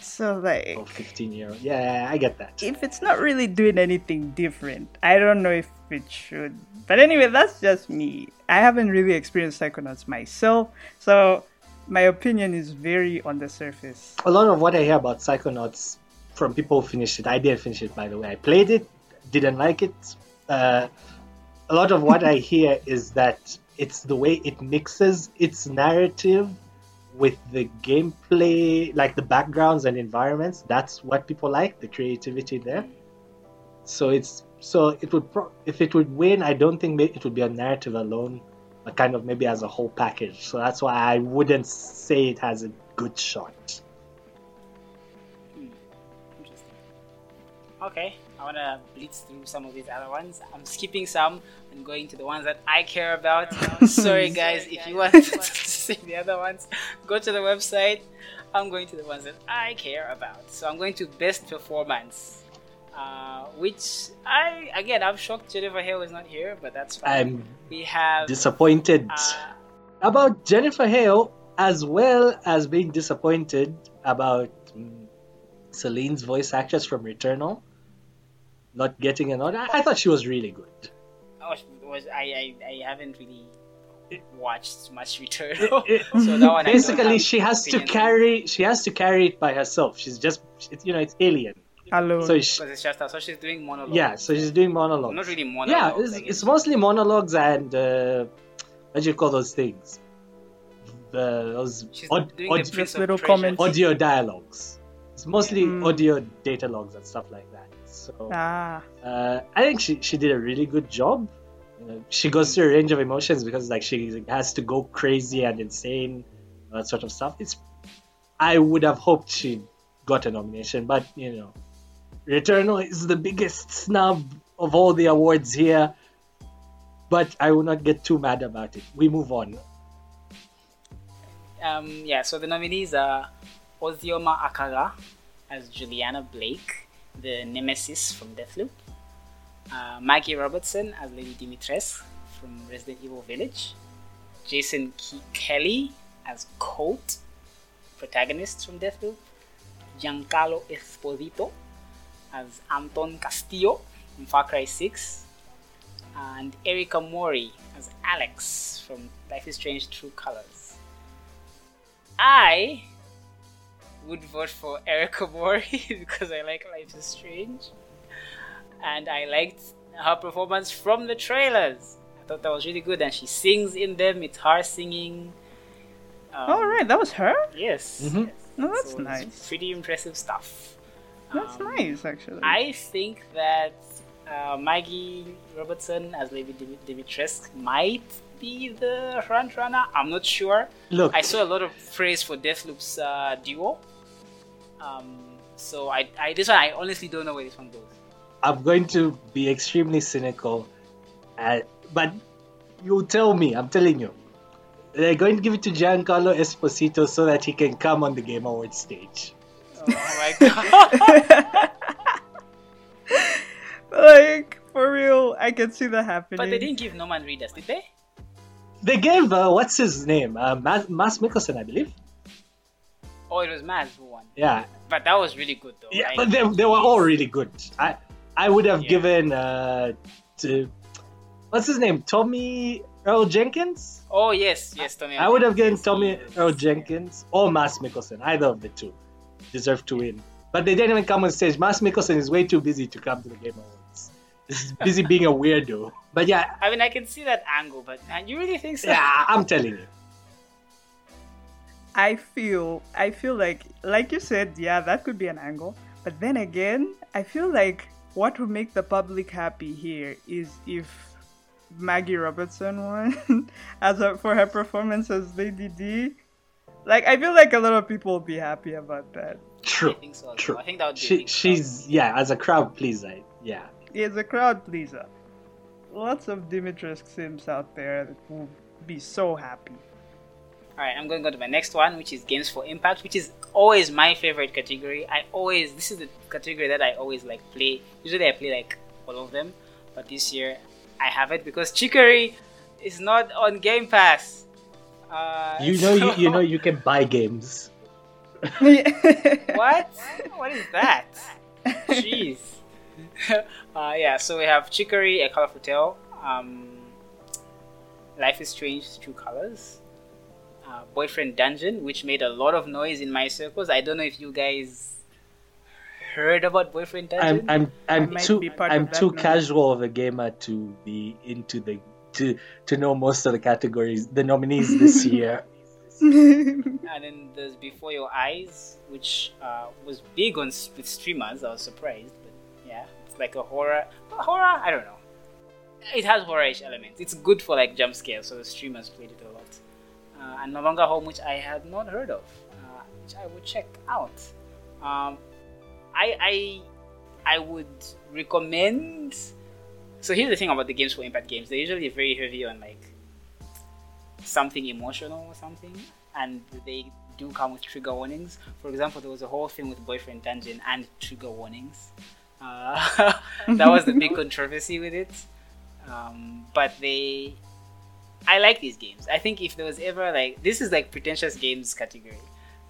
So, like... Or 15-year-old. Yeah, I get that. If it's not really doing anything different, I don't know if it should. But anyway, that's just me. I haven't really experienced Psychonauts myself, so... My opinion is very on the surface. A lot of what I hear about Psychonauts from people who finished it, I didn't finish it, by the way. I played it, didn't like it. A lot of what I hear is that it's the way it mixes its narrative with the gameplay, like the backgrounds and environments. That's what people like, the creativity there. If it would win, I don't think it would be a narrative alone. But kind of maybe as a whole package. So that's why I wouldn't say it has a good shot. Interesting. Okay, I want to blitz through some of these other ones. I'm skipping some and going to the ones that I care about. Sorry guys, if you want to see the other ones, go to the website. I'm going to the ones that I care about. So I'm going to Best Performance. Which I'm shocked Jennifer Hale is not here, but that's fine. We have disappointed about Jennifer Hale, as well as being disappointed about Celine's voice actress from Returnal not getting an honor. I thought she was really good. I haven't really watched much Returnal, so that one. Basically, she has to carry it by herself. She's just, it's alien. Hello. So she's doing monologues. Yeah, so she's doing monologues. Not really monologues. Yeah, it's mostly monologues and what do you call those things? Audio dialogues. It's mostly audio data logs and stuff like that. So I think she did a really good job. She goes through a range of emotions because like she has to go crazy and insane, that sort of stuff. I would have hoped she got a nomination, but Returnal is the biggest snub of all the awards here, but I will not get too mad about it. We move on. So the nominees are Ozioma Akaga as Juliana Blake, the Nemesis from Deathloop, Maggie Robertson as Lady Dimitres from Resident Evil Village, Jason Kelly as Colt, protagonist from Deathloop, Giancarlo Esposito as Anton Castillo from Far Cry 6, and Erika Mori as Alex from Life is Strange True Colors. I would vote for Erika Mori because I like Life is Strange, and I liked her performance from the trailers. I thought that was really good, and she sings in them. It's her singing. Alright, that was her? Yes. Mm-hmm. Yes. No, that's nice. Pretty impressive stuff. That's nice, actually. I think that Maggie Robertson as Lady Dimitrescu might be the frontrunner. I'm not sure. Look, I saw a lot of praise for Deathloop's duo. This one, I honestly don't know where this one goes. I'm going to be extremely cynical, but you tell me. I'm telling you, they're going to give it to Giancarlo Esposito so that he can come on the Game Awards stage. Oh my god. Like, for real, I can see that happening. But they didn't give Norman Reedus, did they? They gave, what's his name? Mads Mikkelsen, I believe. Oh, it was Mads who won. Yeah. But that was really good, though. Yeah, right? But they were all really good. I would have given to... What's his name? Tommy Earl Jenkins? Oh, yes, Tommy Earl Jenkins. I would have given Tommy Earl Jenkins or Mads Mikkelsen, either of the two. Deserve to win, but they didn't even come on stage. Mads Mikkelsen is way too busy to come to the Game Awards. He's busy being a weirdo. But yeah, I mean, I can see that angle, but you really think so? Yeah, I'm telling you. I feel like you said, yeah, that could be an angle. But then again, I feel like what would make the public happy here is if Maggie Robertson won for her performance as Lady D. Like, I feel like a lot of people will be happy about that. True. I think so. True. I think that would be she's as a crowd pleaser. Yeah. As a crowd pleaser. lots of Dimitrescu sims out there that will be so happy. Alright, I'm going to go to my next one, which is Games for Impact, which is always my favorite category. This is the category that I always like play. Usually I play like all of them, but this year I have it because Chicory is not on Game Pass. You know you can buy games. What? What is that? Jeez. So we have Chicory, A Colorful Tale, Life is Strange, True Colors, Boyfriend Dungeon, which made a lot of noise in my circles. I don't know if you guys heard about Boyfriend Dungeon. I'm too casual of a gamer to be into the to know most of the categories, the nominees this year. And then there's Before Your Eyes, which was big with streamers. I was surprised, but yeah, it's like a horror. I don't know. It has horror-ish elements. It's good for like jump scares, so the streamers played it a lot. And No Longer Home, which I had not heard of, which I would check out. I would recommend. So here's the thing about the Games for Impact games. They're usually very heavy on like something emotional or something, and they do come with trigger warnings. For example, there was a whole thing with Boyfriend Dungeon and trigger warnings. That was the big controversy with it. I like these games. I think if there was ever like, this is like pretentious games category.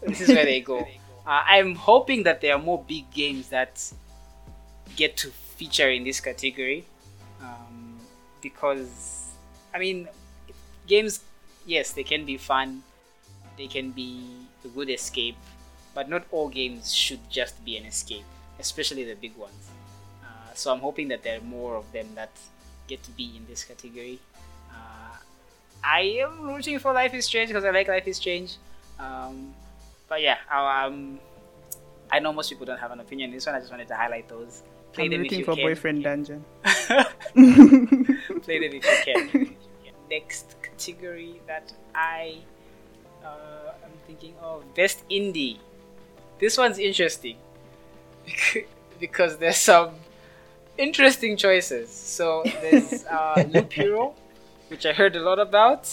This is where they go. I'm hoping that there are more big games that get to feature in this category, because I mean, games, yes, they can be fun, they can be a good escape, but not all games should just be an escape, especially the big ones. So I'm hoping that there are more of them that get to be in this category. I am rooting for Life is Strange because I like Life is Strange. But yeah, I know most people don't have an opinion on this one. I just wanted to highlight those. Play them if you can. I'm rooting for Boyfriend Dungeon. Play them if you can. Next category that I am thinking of, Best Indie. This one's interesting because there's some interesting choices. So there's Loop Hero, which I heard a lot about,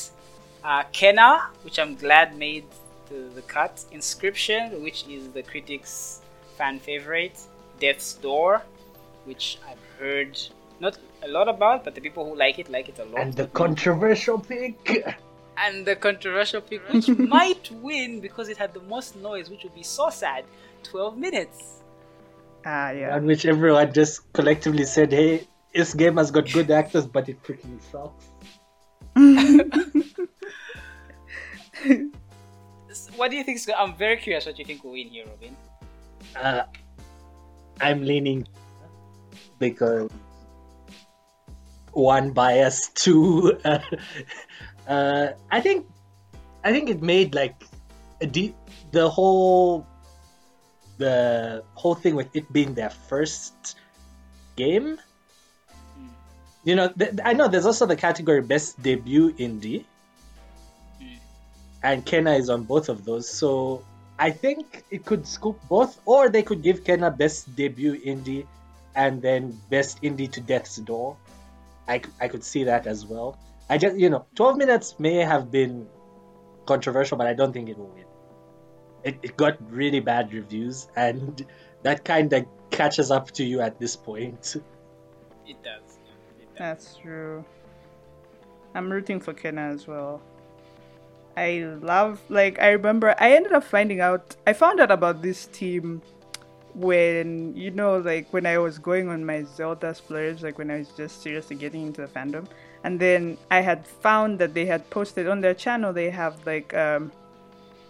Kenna, which I'm glad made the cut, Inscription, which is the critics' fan favorite, Death's Door, which I've heard not a lot about, but the people who like it a lot. And the controversial pick! Which might win because it had the most noise, which would be so sad, 12 minutes. Yeah. On which everyone just collectively said, hey, this game has got good actors, but it freaking sucks. What do you think? I'm very curious what you think will win here, Robin. I'm leaning because one, bias, two, I think it made like the whole thing with it being their first game. You know, I know there's also the category Best Debut Indie. Mm. And Kenna is on both of those. So I think it could scoop both, or they could give Kenna Best Debut Indie and then Best Indie to Death's Door. I could see that as well. 12 Minutes may have been controversial, but I don't think it will win. It got really bad reviews, and that kind of catches up to you at this point. It does. That's true. I'm rooting for Kenna as well. I found out about this team when, you know, like when I was going on my Zelda splurge, like when I was just seriously getting into the fandom. And then I had found that they had posted on their channel, they have like,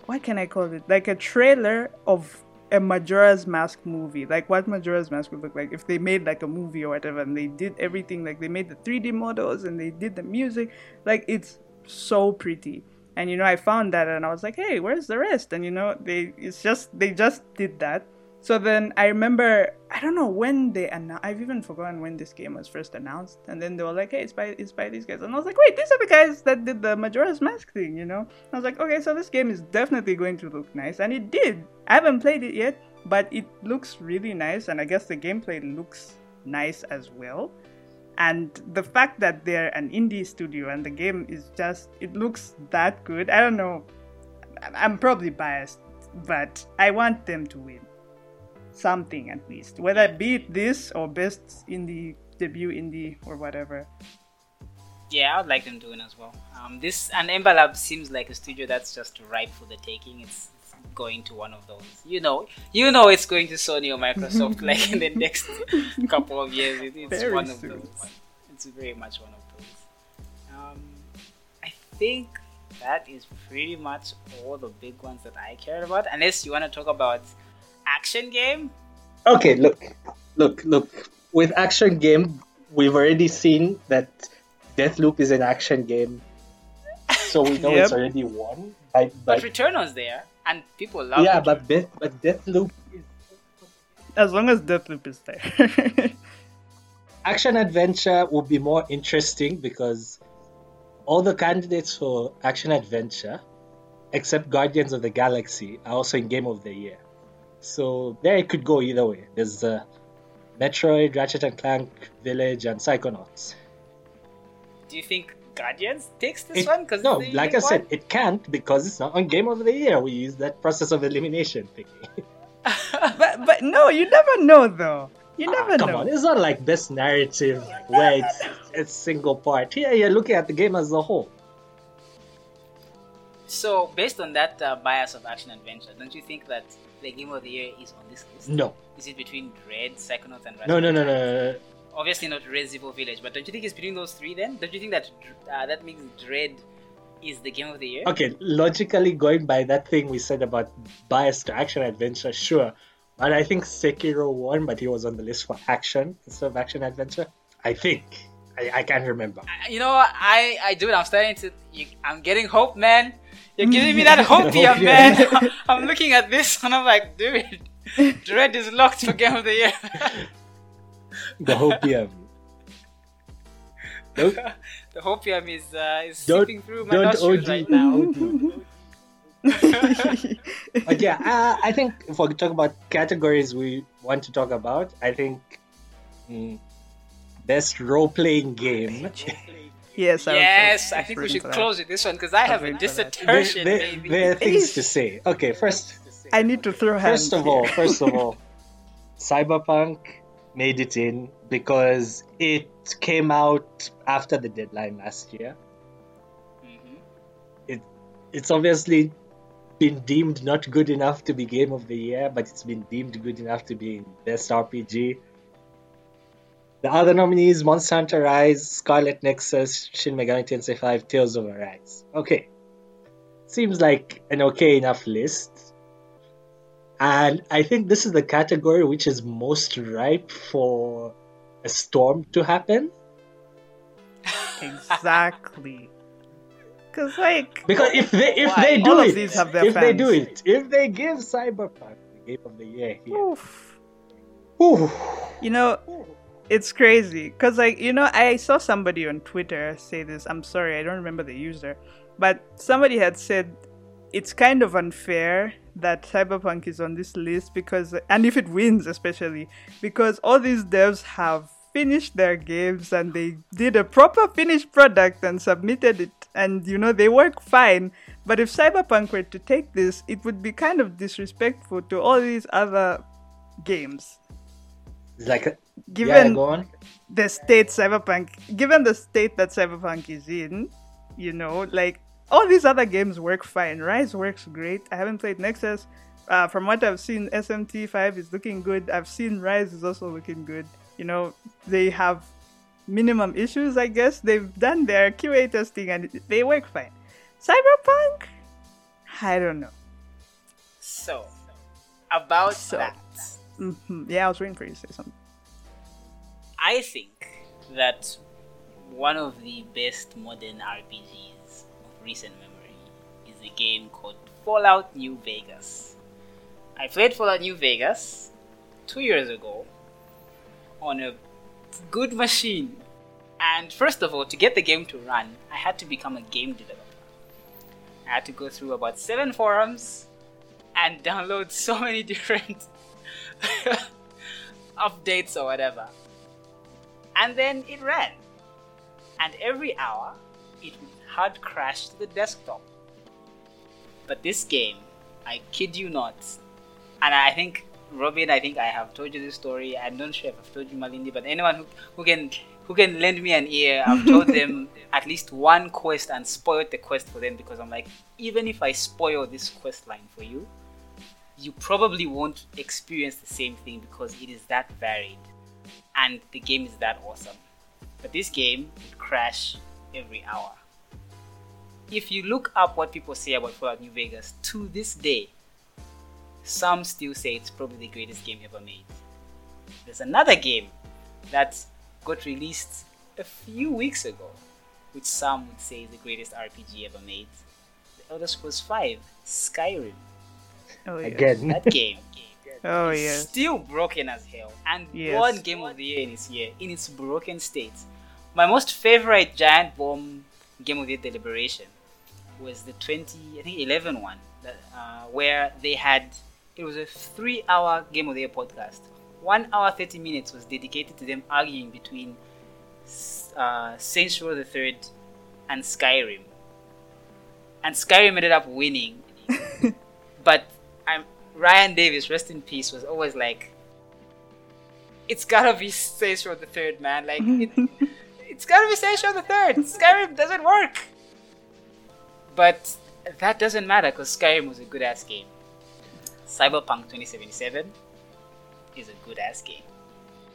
what can I call it? Like a trailer of a Majora's Mask movie, like what Majora's Mask would look like if they made like a movie or whatever, and they did everything, like they made the 3D models and they did the music, like it's so pretty. And you know, I found that and I was like, hey, where's the rest? And you know, they just did that. So then I remember, I don't know when they announced, I've even forgotten when this game was first announced, and then they were like, hey, it's by these guys, and I was like, wait, these are the guys that did the Majora's Mask thing, you know? I was like, okay, so this game is definitely going to look nice, and it did. I haven't played it yet, but it looks really nice, and I guess the gameplay looks nice as well. And the fact that they're an indie studio and the game is just, it looks that good. I don't know. I'm probably biased, but I want them to win something at least. Whether it be this or best indie, debut indie or whatever. Yeah, I would like them to win as well. And Ember Lab seems like a studio that's just ripe for the taking. It's going to one of those. You know, it's going to Sony or Microsoft like in the next couple of years. It's very one soon. Of those. It's very much one of those. I think that is pretty much all the big ones that I care about. Unless you want to talk about action game. Okay, look. With action game, we've already seen that Deathloop is an action game, so we know it's already won. But Returnal's there, and people love it. Yeah, but Deathloop is... As long as Deathloop is there. Action adventure would be more interesting because all the candidates for action adventure, except Guardians of the Galaxy, are also in Game of the Year. So there it could go either way. There's Metroid, Ratchet and Clank, Village, and Psychonauts. Do you think Guardians takes this one? No, like I said, it can't because it's not on Game of the Year. We use that process of elimination thinking. but no, you never know though. Come on, it's not like best narrative where it's single part. Here you're looking at the game as a whole. So based on that bias of action adventure, don't you think that the Game of the Year is on this list? No. Is it between Dread, Psychonauts, and Ratchet? No. Obviously not Resident Evil Village, but don't you think it's between those three then? Don't you think that that means Dread is the Game of the Year? Okay, logically going by that thing we said about bias to action adventure, sure. But I think Sekiro won, but he was on the list for action instead of action adventure. I think. I can't remember. Dude, I'm starting to... I'm getting hope, man. You're giving me that hope here, man. I'm looking at this and I'm like, dude, Dread is locked for Game of the Year. The hope PM. Nope. The hope PM is slipping through my nostrils right now. But yeah, I think if we talk about categories we want to talk about, I think best role-playing game. Yes, I think we should close with this one because I have a dissertation. There are things to say. Okay, first. I need to throw hands. First of all, Cyberpunk made it in because it came out after the deadline last year. Mm-hmm. It's obviously been deemed not good enough to be Game of the Year, but it's been deemed good enough to be Best RPG. The other nominees, Monster Hunter Rise, Scarlet Nexus, Shin Megami Tensei 5, Tales of Arise. Okay. Seems like an okay enough list. And I think this is the category which is most ripe for a storm to happen. Exactly. Because if they give Cyberpunk the Game of the Year here. Oof. You know, it's crazy. Because, I saw somebody on Twitter say this. I'm sorry, I don't remember the user. But somebody had said, it's kind of unfair that Cyberpunk is on this list because, and if it wins especially, because all these devs have finished their games and they did a proper finished product and submitted it, and they work fine. But if Cyberpunk were to take this, it would be kind of disrespectful to all these other games. Given the state that Cyberpunk is in, all these other games work fine. Rise works great. I haven't played Nexus. From what I've seen, SMT5 is looking good. I've seen Rise is also looking good. They have minimum issues, I guess. They've done their QA testing and they work fine. Cyberpunk? I don't know. So, about that. Mm-hmm. Yeah, I was waiting for you to say something. I think that one of the best modern RPGs recent memory is a game called Fallout New Vegas. I played Fallout New Vegas 2 years ago on a good machine, and first of all, to get the game to run, I had to become a game developer. I had to go through about 7 forums and download so many different updates or whatever. And then it ran. And every hour, it would hard crash to the desktop. But this game, I kid you not, and I think, Robin, I think I have told you this story. I'm not sure if I've told you, Malindi, but anyone who can lend me an ear, I've told them at least one quest and spoiled the quest for them, because I'm like, even if I spoil this quest line for you, you probably won't experience the same thing because it is that varied and the game is that awesome. But this game would crash every hour. If you look up what people say about Fallout New Vegas to this day, some still say it's probably the greatest game ever made. There's another game that got released a few weeks ago, which some would say is the greatest RPG ever made. The Elder Scrolls V, Skyrim. Oh, yes. Again. That game is still broken as hell. And won Game of the Year in its year, in its broken state. My most favorite Giant Bomb Game of the Year deliberation was the 2011 one, where they had... It was a 3-hour Game of the Year podcast. 1 hour, 30 minutes was dedicated to them arguing between Saints Row the Third and Skyrim. And Skyrim ended up winning. But Ryan Davis, rest in peace, was always like, it's gotta be Saints Row the Third, man. Like, it's gotta be Saints Row the Third. Skyrim doesn't work. But that doesn't matter, because Skyrim was a good-ass game. Cyberpunk 2077... is a good ass game.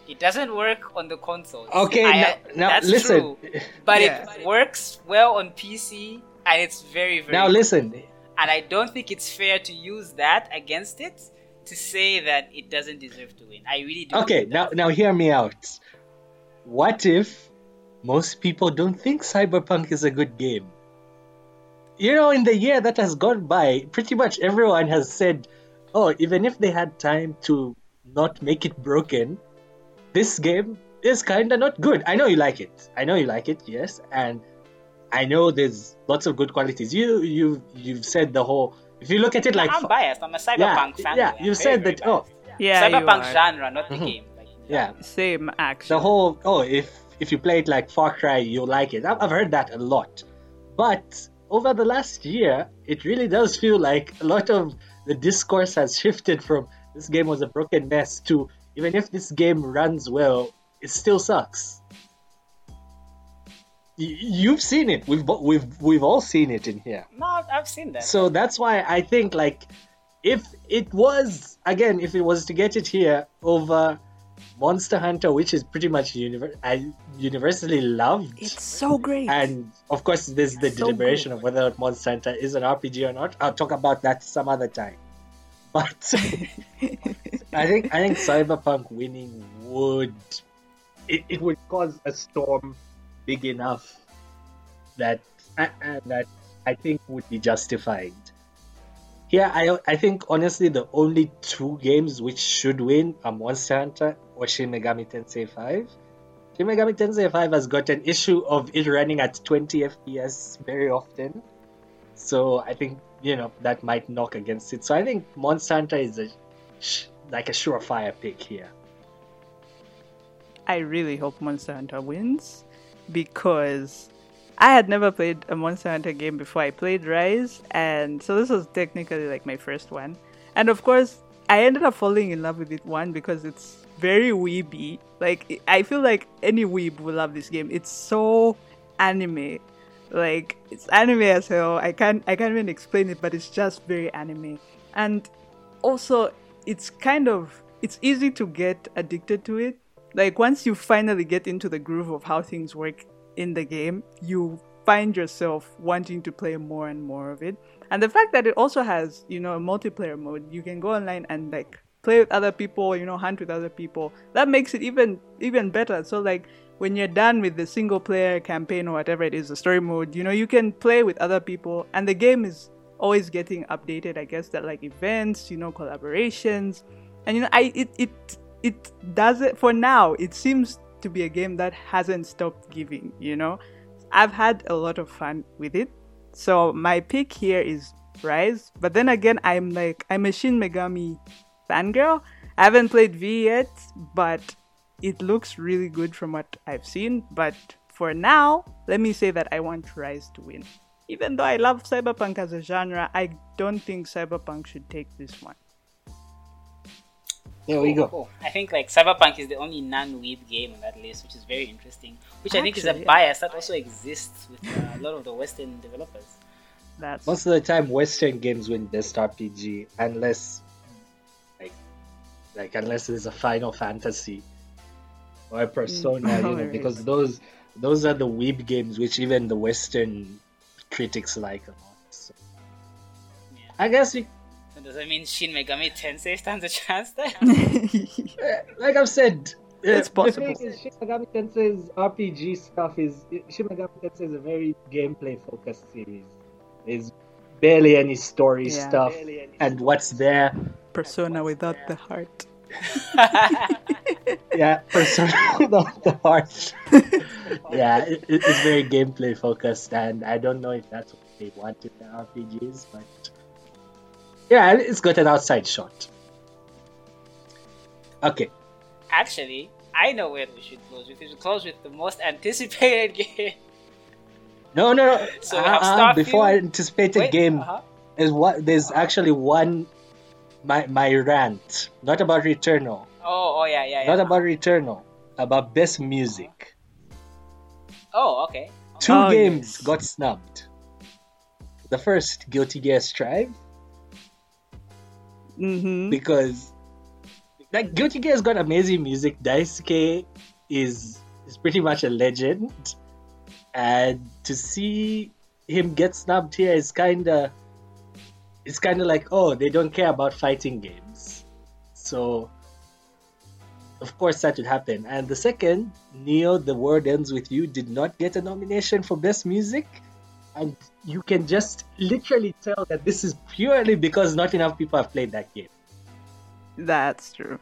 It doesn't work on the consoles. Okay, now that's listen. True, but it works well on PC, and it's very, very. Now listen. Good. And I don't think it's fair to use that against it to say that it doesn't deserve to win. I really do. Okay, now hear me out. What if most people don't think Cyberpunk is a good game? You know, in the year that has gone by, pretty much everyone has said, "Oh, even if they had time to not make it broken, this game is kinda not good." I know you like it. Yes. And I know there's lots of good qualities. You've said the whole... If you look at it like... I'm biased. I'm a Cyberpunk fan. Yeah, you've said that... Biased. Oh, yeah, Cyberpunk genre, not the game. Like, yeah. Same, actually. The whole... Oh, if you play it like Far Cry, you'll like it. I've heard that a lot. But over the last year, it really does feel like a lot of the discourse has shifted from this game was a broken mess too. Even if this game runs well, it still sucks. You've seen it. We've all seen it in here. No, I've seen that. So that's why I think, like, if it was to get it here over Monster Hunter, which is pretty much universally loved. It's so great. And of course, there's the deliberation of whether or not Monster Hunter is an RPG or not. I'll talk about that some other time. But I think Cyberpunk winning would cause a storm big enough that I think would be justified. Here, I think honestly the only two games which should win are Monster Hunter or Shin Megami Tensei 5. Shin Megami Tensei 5 has got an issue of it running at 20 FPS very often. So I think, you know, that might knock against it. So I think Monster Hunter is a surefire pick here. I really hope Monster Hunter wins, because I had never played a Monster Hunter game before I played Rise, and so this was technically like my first one. And of course, I ended up falling in love with it, one, because it's very weeby. Like, I feel like any weeb will love this game. It's so anime. Like, it's anime as hell. I can't even explain it, but it's just very anime. And also, it's easy to get addicted to it. Like, once you finally get into the groove of how things work in the game, you find yourself wanting to play more and more of it. And the fact that it also has, you know, a multiplayer mode, you can go online and, like, play with other people, you know, hunt with other people. That makes it even better. So, like, when you're done with the single player campaign or whatever it is, the story mode, you know, you can play with other people, and the game is always getting updated, I guess, that, like, events, you know, collaborations. And, you know, it does it for now. It seems to be a game that hasn't stopped giving, you know. I've had a lot of fun with it. So my pick here is Rise. But then again, I'm a Shin Megami fangirl. I haven't played V yet, but it looks really good from what I've seen, but for now, let me say that I want Rise to win. Even though I love cyberpunk as a genre, I don't think cyberpunk should take this one. There we go. Cool. I think like cyberpunk is the only non-weeb game on that list, which is very interesting, which actually, I think is a bias that also exists with a lot of the Western developers. That's... most of the time, Western games win best RPG, unless unless there's a Final Fantasy or a Persona, right. Because those are the weeb games which even the Western critics like a lot. So. Yeah. I guess we. So does that mean Shin Megami Tensei stands a chance there? Like I've said, it's possible. The thing is, Shin Megami Tensei's RPG stuff is a very gameplay focused series. There's barely any story stuff, and what's there? Persona without the heart. Yeah, Persona without the heart. Yeah, it's very gameplay focused, and I don't know if that's what they want in the RPGs, but yeah, it's got an outside shot. Okay. Actually, I know where we should close with. We should close with the most anticipated game. No. So before anticipated game, there's actually one. My rant, not about Returnal. Not about Returnal, about best music. Oh, okay. Two games got snubbed. The first, Guilty Gear Strive, because like Guilty Gear's got amazing music. Daisuke is pretty much a legend, and to see him get snubbed here is kinda. It's kind of like, oh, they don't care about fighting games. So, of course, that would happen. And the second, Neo, The World Ends With You, did not get a nomination for Best Music. And you can just literally tell that this is purely because not enough people have played that game. That's true.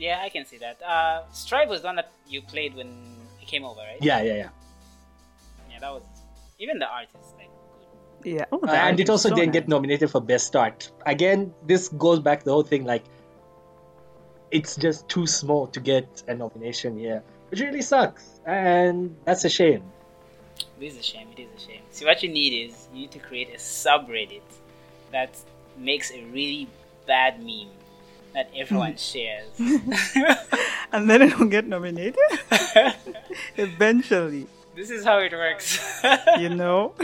Yeah, I can see that. Strive was the one that you played when it came over, right? Yeah. Yeah, that was... even the artist, like... yeah, and it also didn't get nominated for Best Art. Again, this goes back to the whole thing, like, it's just too small to get a nomination here, which really sucks, and that's a shame. It is a shame. See, what you need to create a subreddit that makes a really bad meme that everyone shares. And then it will get nominated? Eventually. This is how it works. You know?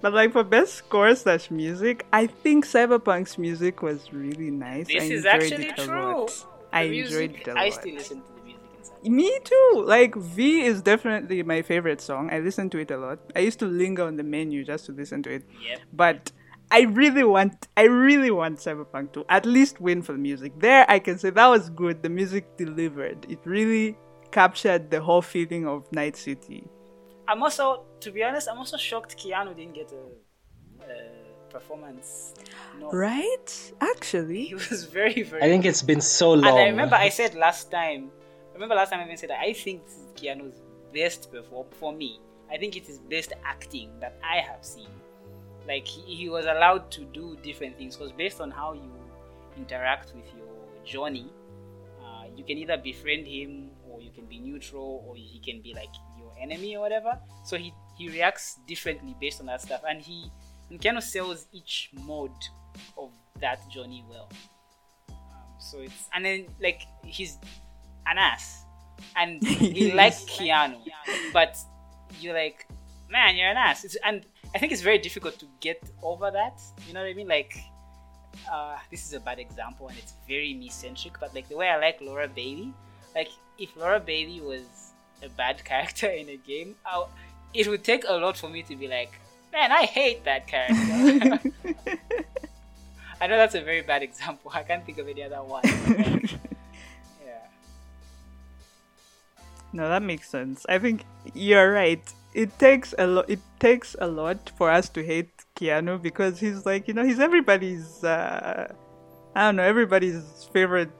But like for best score / music, I think Cyberpunk's music was really nice. This is actually true. I enjoyed it a lot. I still listen to the music in Cyberpunk. Me too. Like V is definitely my favorite song. I listen to it a lot. I used to linger on the menu just to listen to it. Yep. But I really want Cyberpunk to at least win for the music. There I can say that was good. The music delivered. It really captured the whole feeling of Night City. I'm also shocked Keanu didn't get a performance. No. Right? Actually. He was very, very... I think it's been so long. And I remember I said last time, I think this is Keanu's best performance for me. I think it is best acting that I have seen. Like, he was allowed to do different things. Because based on how you interact with your Johnny, you can either befriend him, or you can be neutral, or he can be like... enemy or whatever, so he reacts differently based on that stuff, and he kind of sells each mode of that journey well. So it's, and then like he's an ass, and he likes Keanu, but you're like, man, you're an ass. And I think it's very difficult to get over that. You know what I mean? Like, this is a bad example, and it's very me-centric, but like the way I like Laura Bailey, like if Laura Bailey was a bad character in a game, it would take a lot for me to be like, man, I hate that character. I know that's a very bad example. I can't think of any other one. Like, yeah. No, that makes sense. I think you're right. It takes a lot for us to hate Keanu, because he's like, you know, he's everybody's everybody's favorite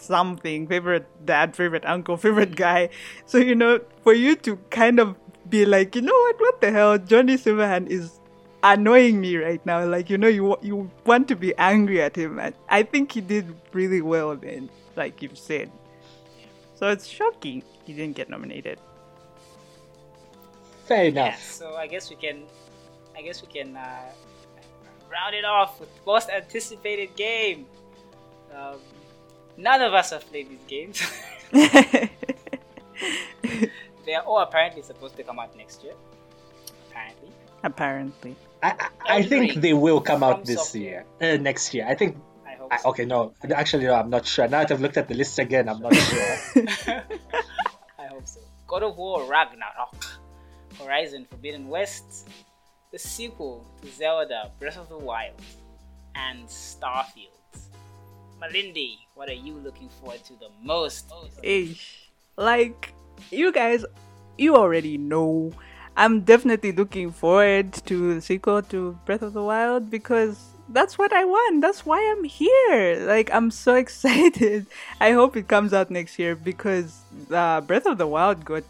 something, favorite dad, favorite uncle, favorite guy. So, you know, for you to kind of be like, you know what the hell, Johnny Silverhand is annoying me right now. Like, you know, you want to be angry at him. And I think he did really well then. like you've said. So it's shocking he didn't get nominated. Fair enough. Yeah, so I guess we can round it off with most anticipated game. None of us have played these games. They are all apparently supposed to come out next year. Apparently. I think they will come out next year. I think. I hope so. Okay, no. Actually, no, I'm not sure. Now that I've looked at the list again, I'm not sure. I hope so. God of War Ragnarok, Horizon Forbidden West, the sequel to Zelda Breath of the Wild, and Starfield. Malindi, what are you looking forward to the most? Like, you guys, you already know. I'm definitely looking forward to the sequel to Breath of the Wild because that's what I want. That's why I'm here. Like, I'm so excited. I hope it comes out next year because Breath of the Wild the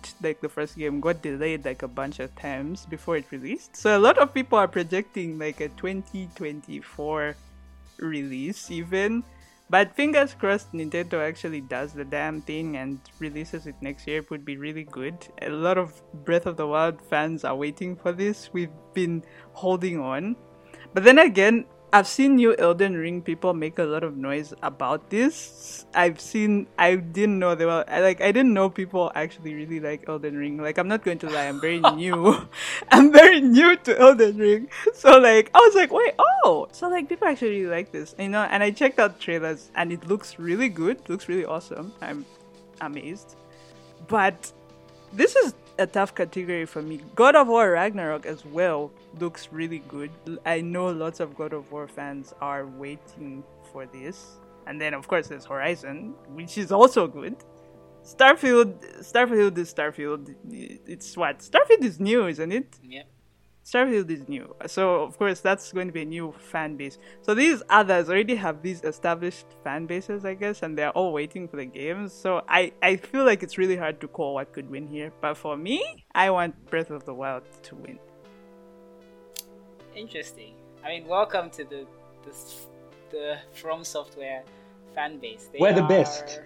first game got delayed like a bunch of times before it released. So a lot of people are projecting like a 2024 release even. But fingers crossed Nintendo actually does the damn thing and releases it next year. It would be really good. A lot of Breath of the Wild fans are waiting for this. We've been holding on. But then again, I've seen new Elden Ring people make a lot of noise about this. I didn't know people actually really like Elden Ring. Like, I'm not going to lie, I'm very new. I'm very new to Elden Ring. So like, I was like, wait, so like people actually really like this, you know? And I checked out trailers and it looks really good. Looks really awesome. I'm amazed. But this is a tough category for me. God of War Ragnarok as well looks really good. I know lots of God of War fans are waiting for this. And then of course there's Horizon, which is also good. Starfield. Starfield is new, isn't it? Yeah. Starfield is new. So of course that's going to be a new fan base. So these others already have these established fan bases, I guess, and they're all waiting for the games. So I feel like it's really hard to call what could win here. But for me, I want Breath of the Wild to win. Interesting. I mean, welcome to the From Software fan base. We're the best.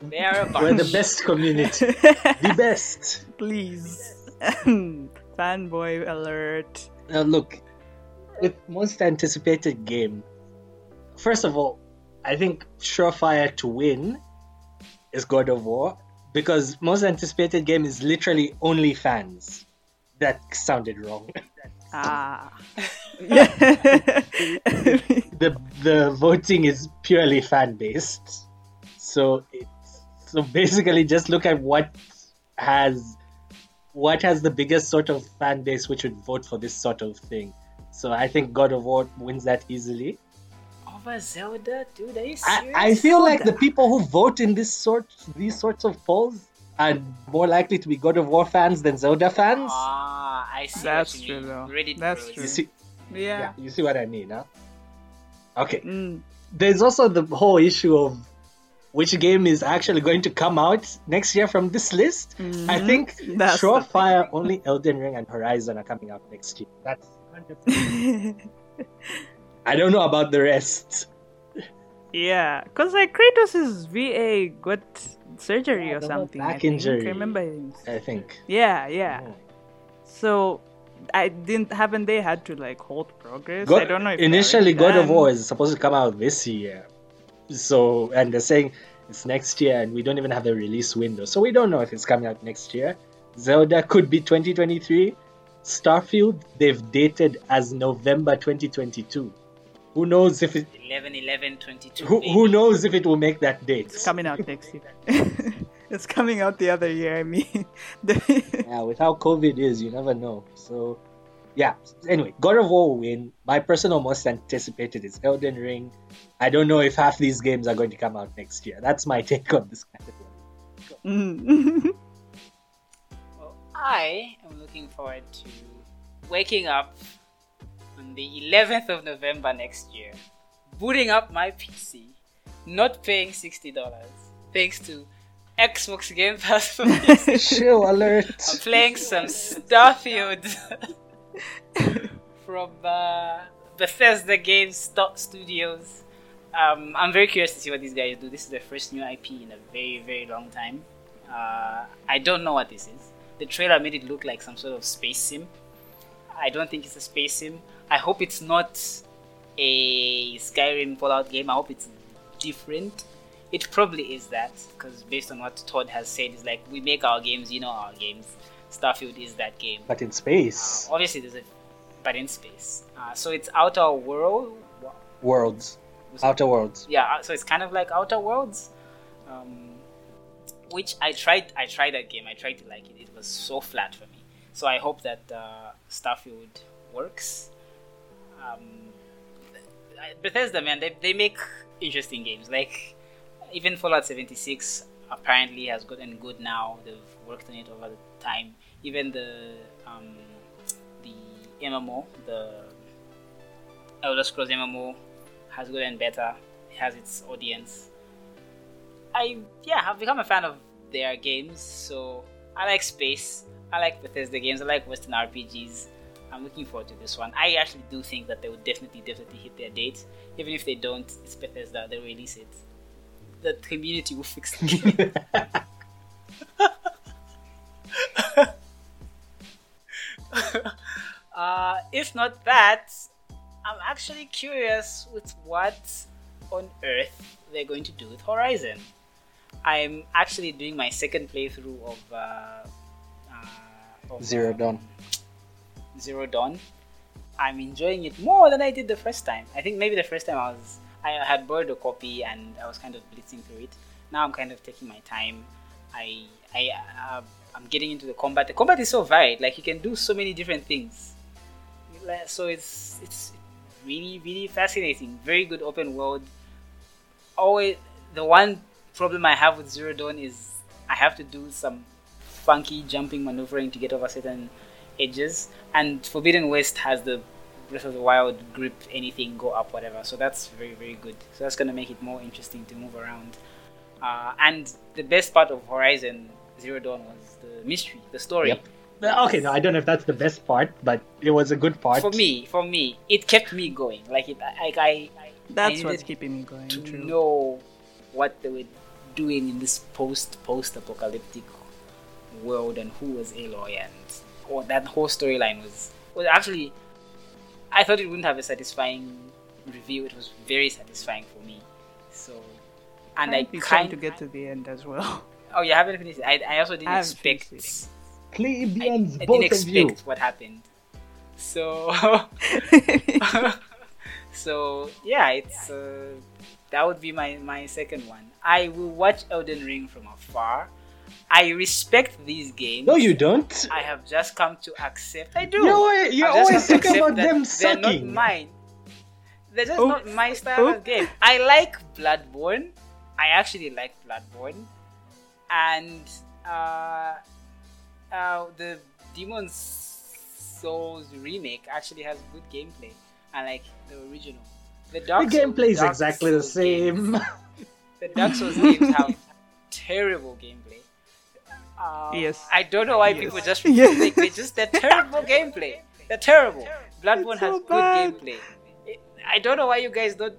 They are a bunch. We're the best community. The best. Please. Fanboy alert. Now look, with most anticipated game, first of all, I think surefire to win is God of War because most anticipated game is literally only fans. That sounded wrong. The voting is purely fan based. So basically just look at what has the biggest sort of fan base which would vote for this sort of thing. So I think God of War wins that easily. Over Zelda, dude, are you serious? I feel Zelda. Like the people who vote in these sorts of polls are more likely to be God of War fans than Zelda fans. Ah, I see. That's what you mean. True, though. Reddit that's bros. True. Yeah. You see what I mean, huh? Okay. Mm. There's also the whole issue of which game is actually going to come out next year from this list. Mm-hmm. I think surefire only Elden Ring and Horizon are coming out next year. That's 100%. I don't know about the rest. Yeah, because like Kratos' VA got surgery or something. Back injury. I remember him. I think. Yeah. Oh. So haven't they had to like hold progress? I don't know if initially God of War is supposed to come out this year. So, and they're saying it's next year and we don't even have a release window. So we don't know if it's coming out next year. Zelda could be 2023. Starfield, they've dated as November 2022. Who knows if it... 11/11/22. Who knows if it will make that date? It's coming out next year. It's coming out the other year, I mean. Yeah, with how COVID is, you never know. So, yeah. Anyway, God of War will win. My personal most anticipated is Elden Ring. I don't know if half these games are going to come out next year. That's my take on this category. Mm. Well, I am looking forward to waking up on the 11th of November next year, booting up my PC, not paying $60, thanks to Xbox Game Pass. Chill alert. I'm playing some Starfield from Bethesda Games Studios. I'm very curious to see what these guys do. This is their first new IP in a very, very long time. I don't know what this is. The trailer made it look like some sort of space sim. I don't think it's a space sim. I hope it's not a Skyrim Fallout game. I hope it's different. It probably is that, because based on what Todd has said, it's like, we make our games, you know our games. Starfield is that game. But in space. Obviously, there's a... But in space. So it's Outer World... Worlds. Outer Worlds. Yeah, so it's kind of like Outer Worlds. Which I tried that game. I tried to like it. It was so flat for me. So I hope that Starfield works. Bethesda, man, they make interesting games. Like, even Fallout 76 apparently has gotten good now. They've worked on it over the time. Even the MMO, the Elder Scrolls MMO, has gotten better. It has its audience. I've become a fan of their games. So I like space. I like Bethesda games. I like Western RPGs. I'm looking forward to this one. I actually do think that they will definitely hit their date. Even if they don't, it's Bethesda. They'll release it. The community will fix the game. If not that, I'm actually curious with what on earth they're going to do with Horizon. I'm actually doing my second playthrough of... Zero Dawn. I'm enjoying it more than I did the first time. I think maybe the first time I had borrowed a copy and I was kind of blitzing through it. Now I'm kind of taking my time. I'm getting into the combat. The combat is so varied. Like, you can do so many different things. So it's really, really fascinating. Very good open world. Always the one problem I have with Zero Dawn is I have to do some funky jumping maneuvering to get over certain edges, and Forbidden West has the Breath of the Wild grip, anything, go up, whatever. So that's very, very good. So that's going to make it more interesting to move around. And the best part of Horizon Zero Dawn was the mystery, the story. Yep. Okay, no, I don't know if that's the best part, but it was a good part. For me, it kept me going. That's what's keeping me going. To know what they were doing in this post-apocalyptic world and who was Aloy and that whole storyline was actually... I thought it wouldn't have a satisfying review. It was very satisfying for me. So, and I kind to get to the end as well. Oh, you haven't finished it. I also didn't expect. Plebeians, I didn't expect what happened. So, it's that would be my second one. I will watch Elden Ring from afar. I respect these games. No, you don't. I have just come to accept. I do. You're always talking about them sucking. They're not mine. They're just not my style of game. I like Bloodborne. I actually like Bloodborne. And the Demon's Souls remake actually has good gameplay. I like the original. The gameplay is exactly the same. The Dark Souls games have terrible gameplay. Yes. I don't know why people just think they just they're terrible gameplay. They're terrible. Bloodborne has good gameplay. I don't know why you guys don't.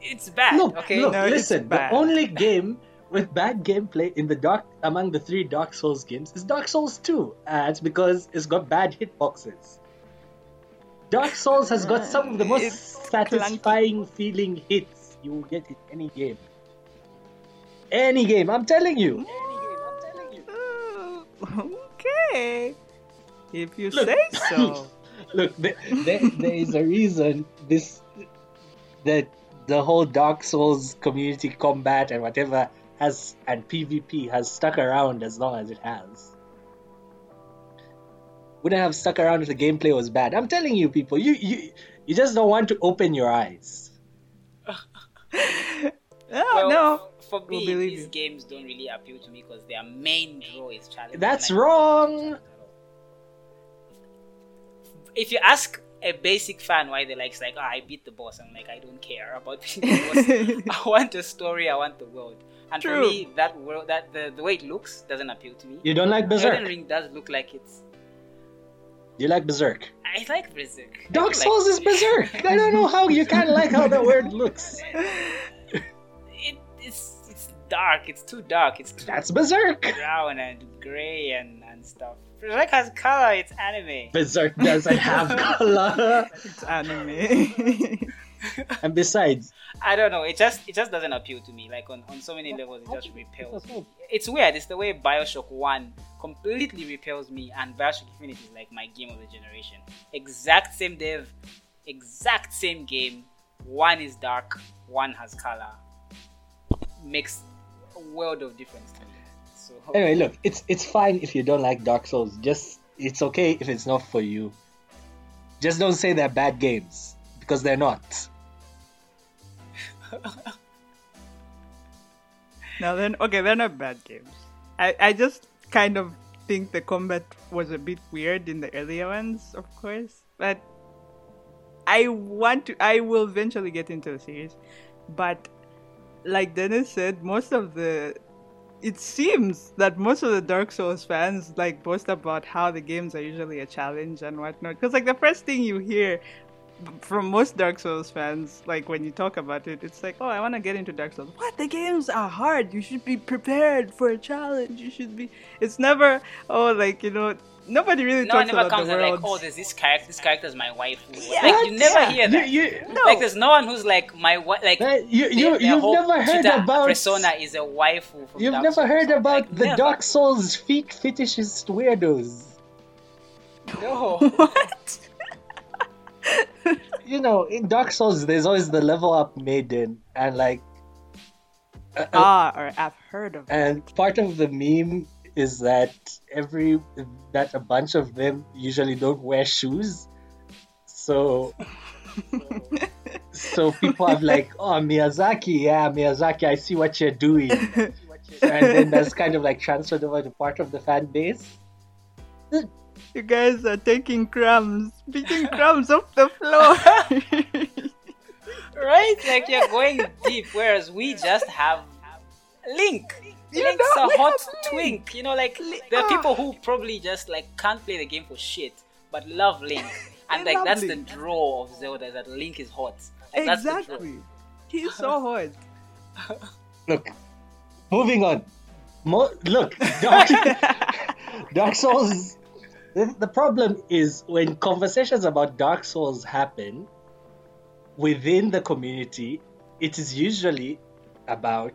It's bad. Listen. The only game with bad gameplay in the among the three Dark Souls games is Dark Souls 2. That's because it's got bad hitboxes. Dark Souls has got some of the most satisfying feeling hits you will get in any game. Any game, I'm telling you. Okay, if you say so. Look, there is a reason that the whole Dark Souls community combat and whatever and PvP has stuck around as long as it has. Wouldn't have stuck around if the gameplay was bad. I'm telling you, people, you just don't want to open your eyes. No. For me, these games don't really appeal to me because their main draw is challenge. That's wrong! If you ask a basic fan why they like, it's like, I beat the boss. I'm like, I don't care about beating the boss. I want a story, I want the world. And for me, that world, that the way it looks doesn't appeal to me. You don't like Berserk? Elden Ring does look like it's... You like Berserk? I I like Berserk. Dark Souls is Berserk. I don't know how you can like how the word looks. It's dark. It's too dark. It's too that's Berserk. Brown and gray and stuff. Berserk has color. It's anime. Berserk doesn't have color. It's anime. And besides, I don't know. It just doesn't appeal to me. Like on so many levels, it just repels. It's weird. It's the way Bioshock 1 completely repels me, and Bioshock Infinite is like my game of the generation. Exact same dev, exact same game. One is dark, one has color. Makes a world of difference to me. So anyway, look, it's fine if you don't like Dark Souls. Just it's okay if it's not for you. Just don't say they're bad games because they're not. Now then, okay, they're not bad games. I just kind of think the combat was a bit weird in the earlier ones, of course. But I will eventually get into the series. But like Dennis said, it seems that most of the Dark Souls fans like boast about how the games are usually a challenge and whatnot. Because like the first thing you hear from most Dark Souls fans, like when you talk about it, it's like, oh, I want to get into Dark Souls. What? The games are hard. You should be prepared for a challenge. You should be. It's never, oh, like, you know, nobody really talks about the world. No, it never comes like, oh, there's this character. This character's my wife. Yeah, like, you never hear that. No. Like, there's no one who's like my wife. Like, you've never heard about persona is a waifu. From you've Dark never Souls. Heard about like, the never. Dark Souls feet fetishist weirdos. No. What? You know, in Dark Souls, there's always the level up maiden, and like, or I've heard of. And that. Part of the meme is that that a bunch of them usually don't wear shoes, so people are like, oh, Miyazaki, I see what you're doing, and then that's kind of like transferred over to part of the fan base. You guys are picking crumbs off the floor. Right? Like you're going deep, whereas we just have Link. Link's a hot twink. You know, like there are people who probably just like can't play the game for shit, but love Link. And like that's Link. The draw of Zelda, that Link is hot. Like, exactly. He's so hot. Look, moving on. Look, Dark Souls. The problem is when conversations about Dark Souls happen within the community, it is usually about,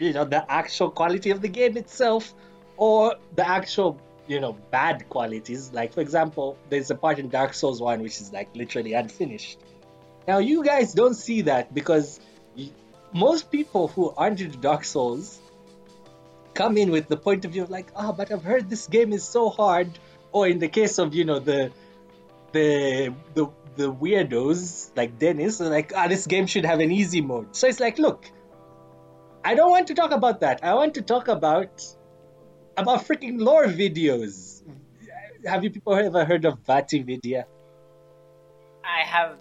you know, the actual quality of the game itself or the actual, you know, bad qualities. Like, for example, there's a part in Dark Souls 1 which is like literally unfinished. Now, you guys don't see that because most people who aren't into Dark Souls come in with the point of view of like, oh, but I've heard this game is so hard. Or in the case of, you know, the weirdos like Dennis, are like, this game should have an easy mode. So it's like, look, I don't want to talk about that. I want to talk about freaking lore videos. Have you people ever heard of Vatividia? I have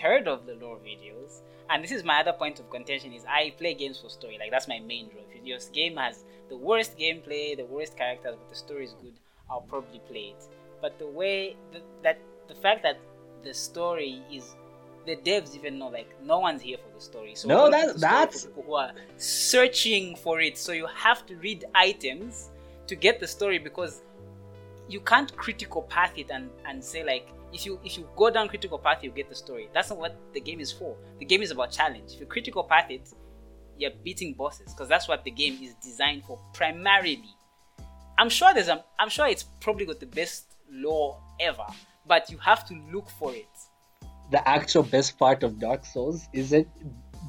heard of the lore videos, and this is my other point of contention: is I play games for story. Like that's my main draw. If your game has the worst gameplay, the worst characters, but the story is good, I'll probably play it. But the way the fact that the story is, the devs even know, like, no one's here for the story. So no, that's people who are searching for it. So you have to read items to get the story because you can't critical path it and say like, if you go down critical path, you get the story. That's not what the game is for. The game is about challenge. If you critical path it, you're beating bosses because that's what the game is designed for primarily. I'm sure it's probably got the best lore ever, but you have to look for it. The actual best part of Dark Souls isn't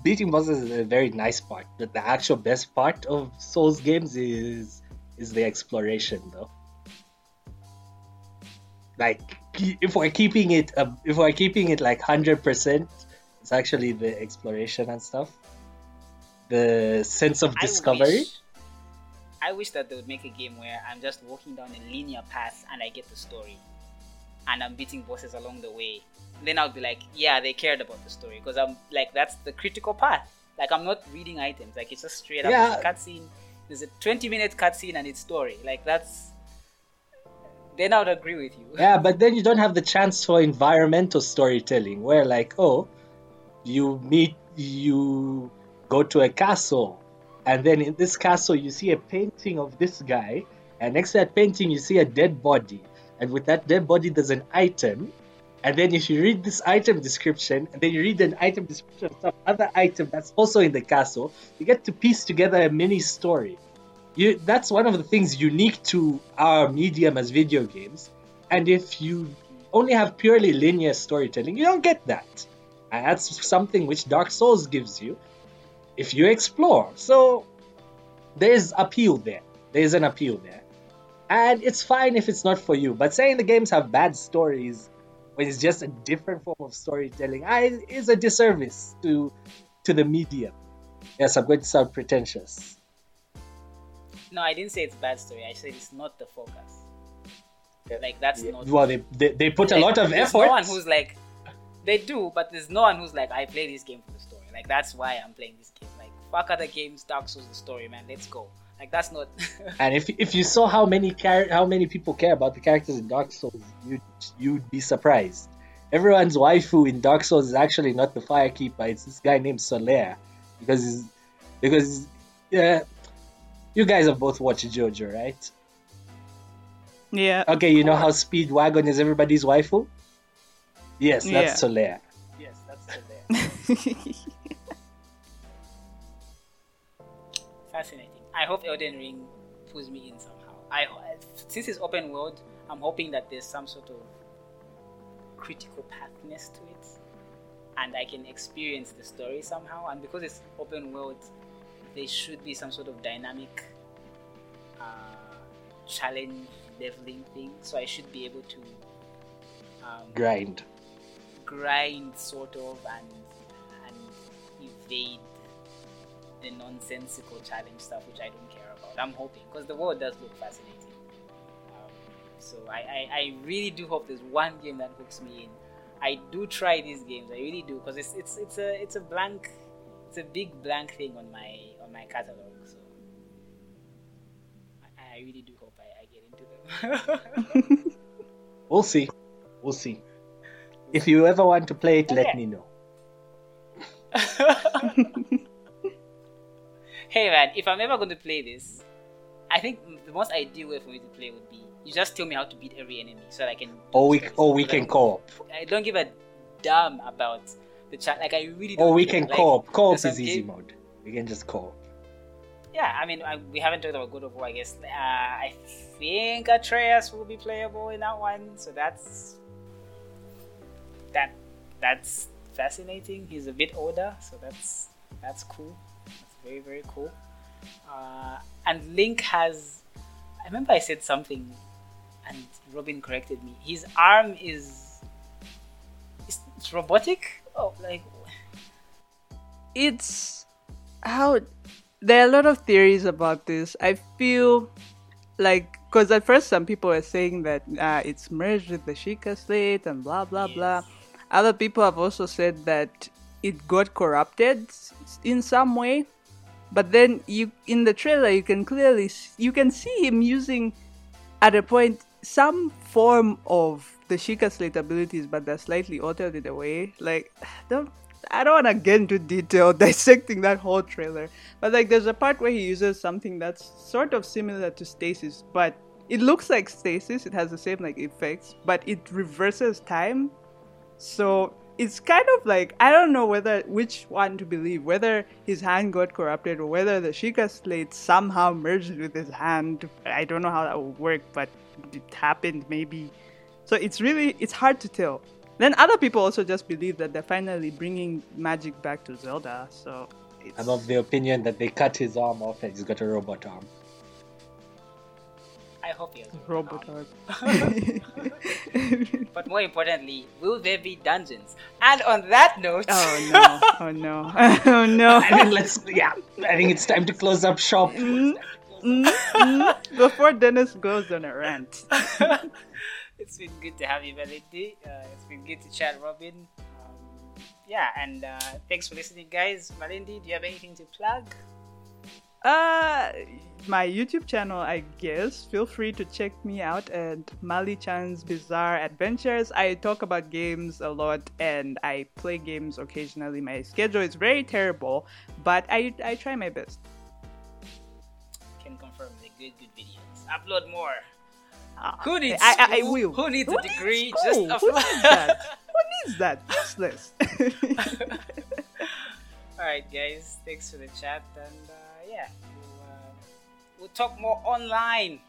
beating bosses is a very nice part, but the actual best part of Souls games is the exploration, though. Like if we're keeping it like 100%, it's actually the exploration and stuff, the sense of discovery. I wish that they would make a game where I'm just walking down a linear path and I get the story and I'm beating bosses along the way. And then I'll be like, yeah, they cared about the story because I'm like, that's the critical path. Like I'm not reading items. Like it's just straight up cutscene. There's a 20-minute cutscene and it's story. Like that's then I would agree with you. Yeah, but then you don't have the chance for environmental storytelling, where like, oh, you go to a castle, and then in this castle you see a painting of this guy, and next to that painting you see a dead body, and with that dead body there's an item. And then if you read this item description, and then you read an item description of some other item that's also in the castle, you get to piece together a mini story. That's one of the things unique to our medium as video games. And if you only have purely linear storytelling, you don't get that. And that's something which Dark Souls gives you if you explore. So there's appeal there. There's an appeal there. And it's fine if it's not for you. But saying the games have bad stories, when it's just a different form of storytelling, is a disservice to the medium. Yes, I'm going to sound pretentious. No, I didn't say it's bad story. I said it's not the focus. Yeah. Like, that's not... Well, they put a lot of effort. There's no one who's like... They do, but there's no one who's like, I play this game for the story. Like, that's why I'm playing this game. Like, fuck other games, Dark Souls the story, man. Let's go. Like, that's not... And if you saw how many people care about the characters in Dark Souls, you'd be surprised. Everyone's waifu in Dark Souls is actually not the firekeeper. It's this guy named Solaire. Because yeah, you guys have both watched JoJo, right? Yeah. Okay, you know how Speedwagon is everybody's waifu? Yes, that's Solaire. Yes, that's Solaire. Fascinating. I hope Elden Ring pulls me in somehow. Since it's open world, I'm hoping that there's some sort of critical pathness to it, and I can experience the story somehow. And because it's open world, there should be some sort of dynamic challenge leveling thing. So I should be able to grind sort of, and evade the nonsensical challenge stuff, which I don't care about. I'm hoping, because the world does look fascinating. So I really do hope there's one game that hooks me in. I do try these games, I really do, because it's a big blank thing on my catalog. So I really do hope I get into them. We'll see. If you ever want to play it, let me know. Hey man, if I'm ever going to play this, I think the most ideal way for me to play would be you just tell me how to beat every enemy so that I can. Or we can co-op. I don't give a damn about the chat. Like, I really don't. Or we can co-op. Like, co-op is easy mode. We can just co-op. Yeah, I mean, we haven't talked about God of War, I guess. I think Atreus will be playable in that one, so that's fascinating. He's a bit older, so that's cool. Very, very cool. And Link has... I remember I said something and Robin corrected me. His arm is... It's robotic? Oh, like... It's... how... There are a lot of theories about this. I feel like... Because at first some people were saying that it's merged with the Sheikah Slate and blah, blah, blah. Other people have also said that it got corrupted in some way. But then in the trailer, you can clearly see him using, at a point, some form of the Sheikah Slate abilities, but they're slightly altered in a way. Like, I don't want to get into detail dissecting that whole trailer. But like, there's a part where he uses something that's sort of similar to stasis, but it looks like stasis. It has the same like effects, but it reverses time. So. It's kind of like, I don't know which one to believe, whether his hand got corrupted or whether the Sheikah Slate somehow merged with his hand. I don't know how that would work, but it happened maybe. So it's hard to tell. Then other people also just believe that they're finally bringing magic back to Zelda. So I'm of the opinion that they cut his arm off and he's got a robot arm. I hope he has a robot arm. But more importantly, will there be dungeons? And on that note... Oh no. I mean, I think it's time to close up shop. Before Dennis goes on a rant. It's been good to have you, Malindi. It's been good to chat, Robin. Thanks for listening, guys. Malindi, do you have anything to plug? My YouTube channel, I guess. Feel free to check me out at Mali-chan's Bizarre Adventures. I talk about games a lot and I play games occasionally. My schedule is very terrible, but I try my best. Can confirm the good videos. Upload more. Who needs I will. Who needs a degree? Just a who needs that? Who needs that? Useless. Alright, guys. Thanks for the chat and yeah. We'll talk more online.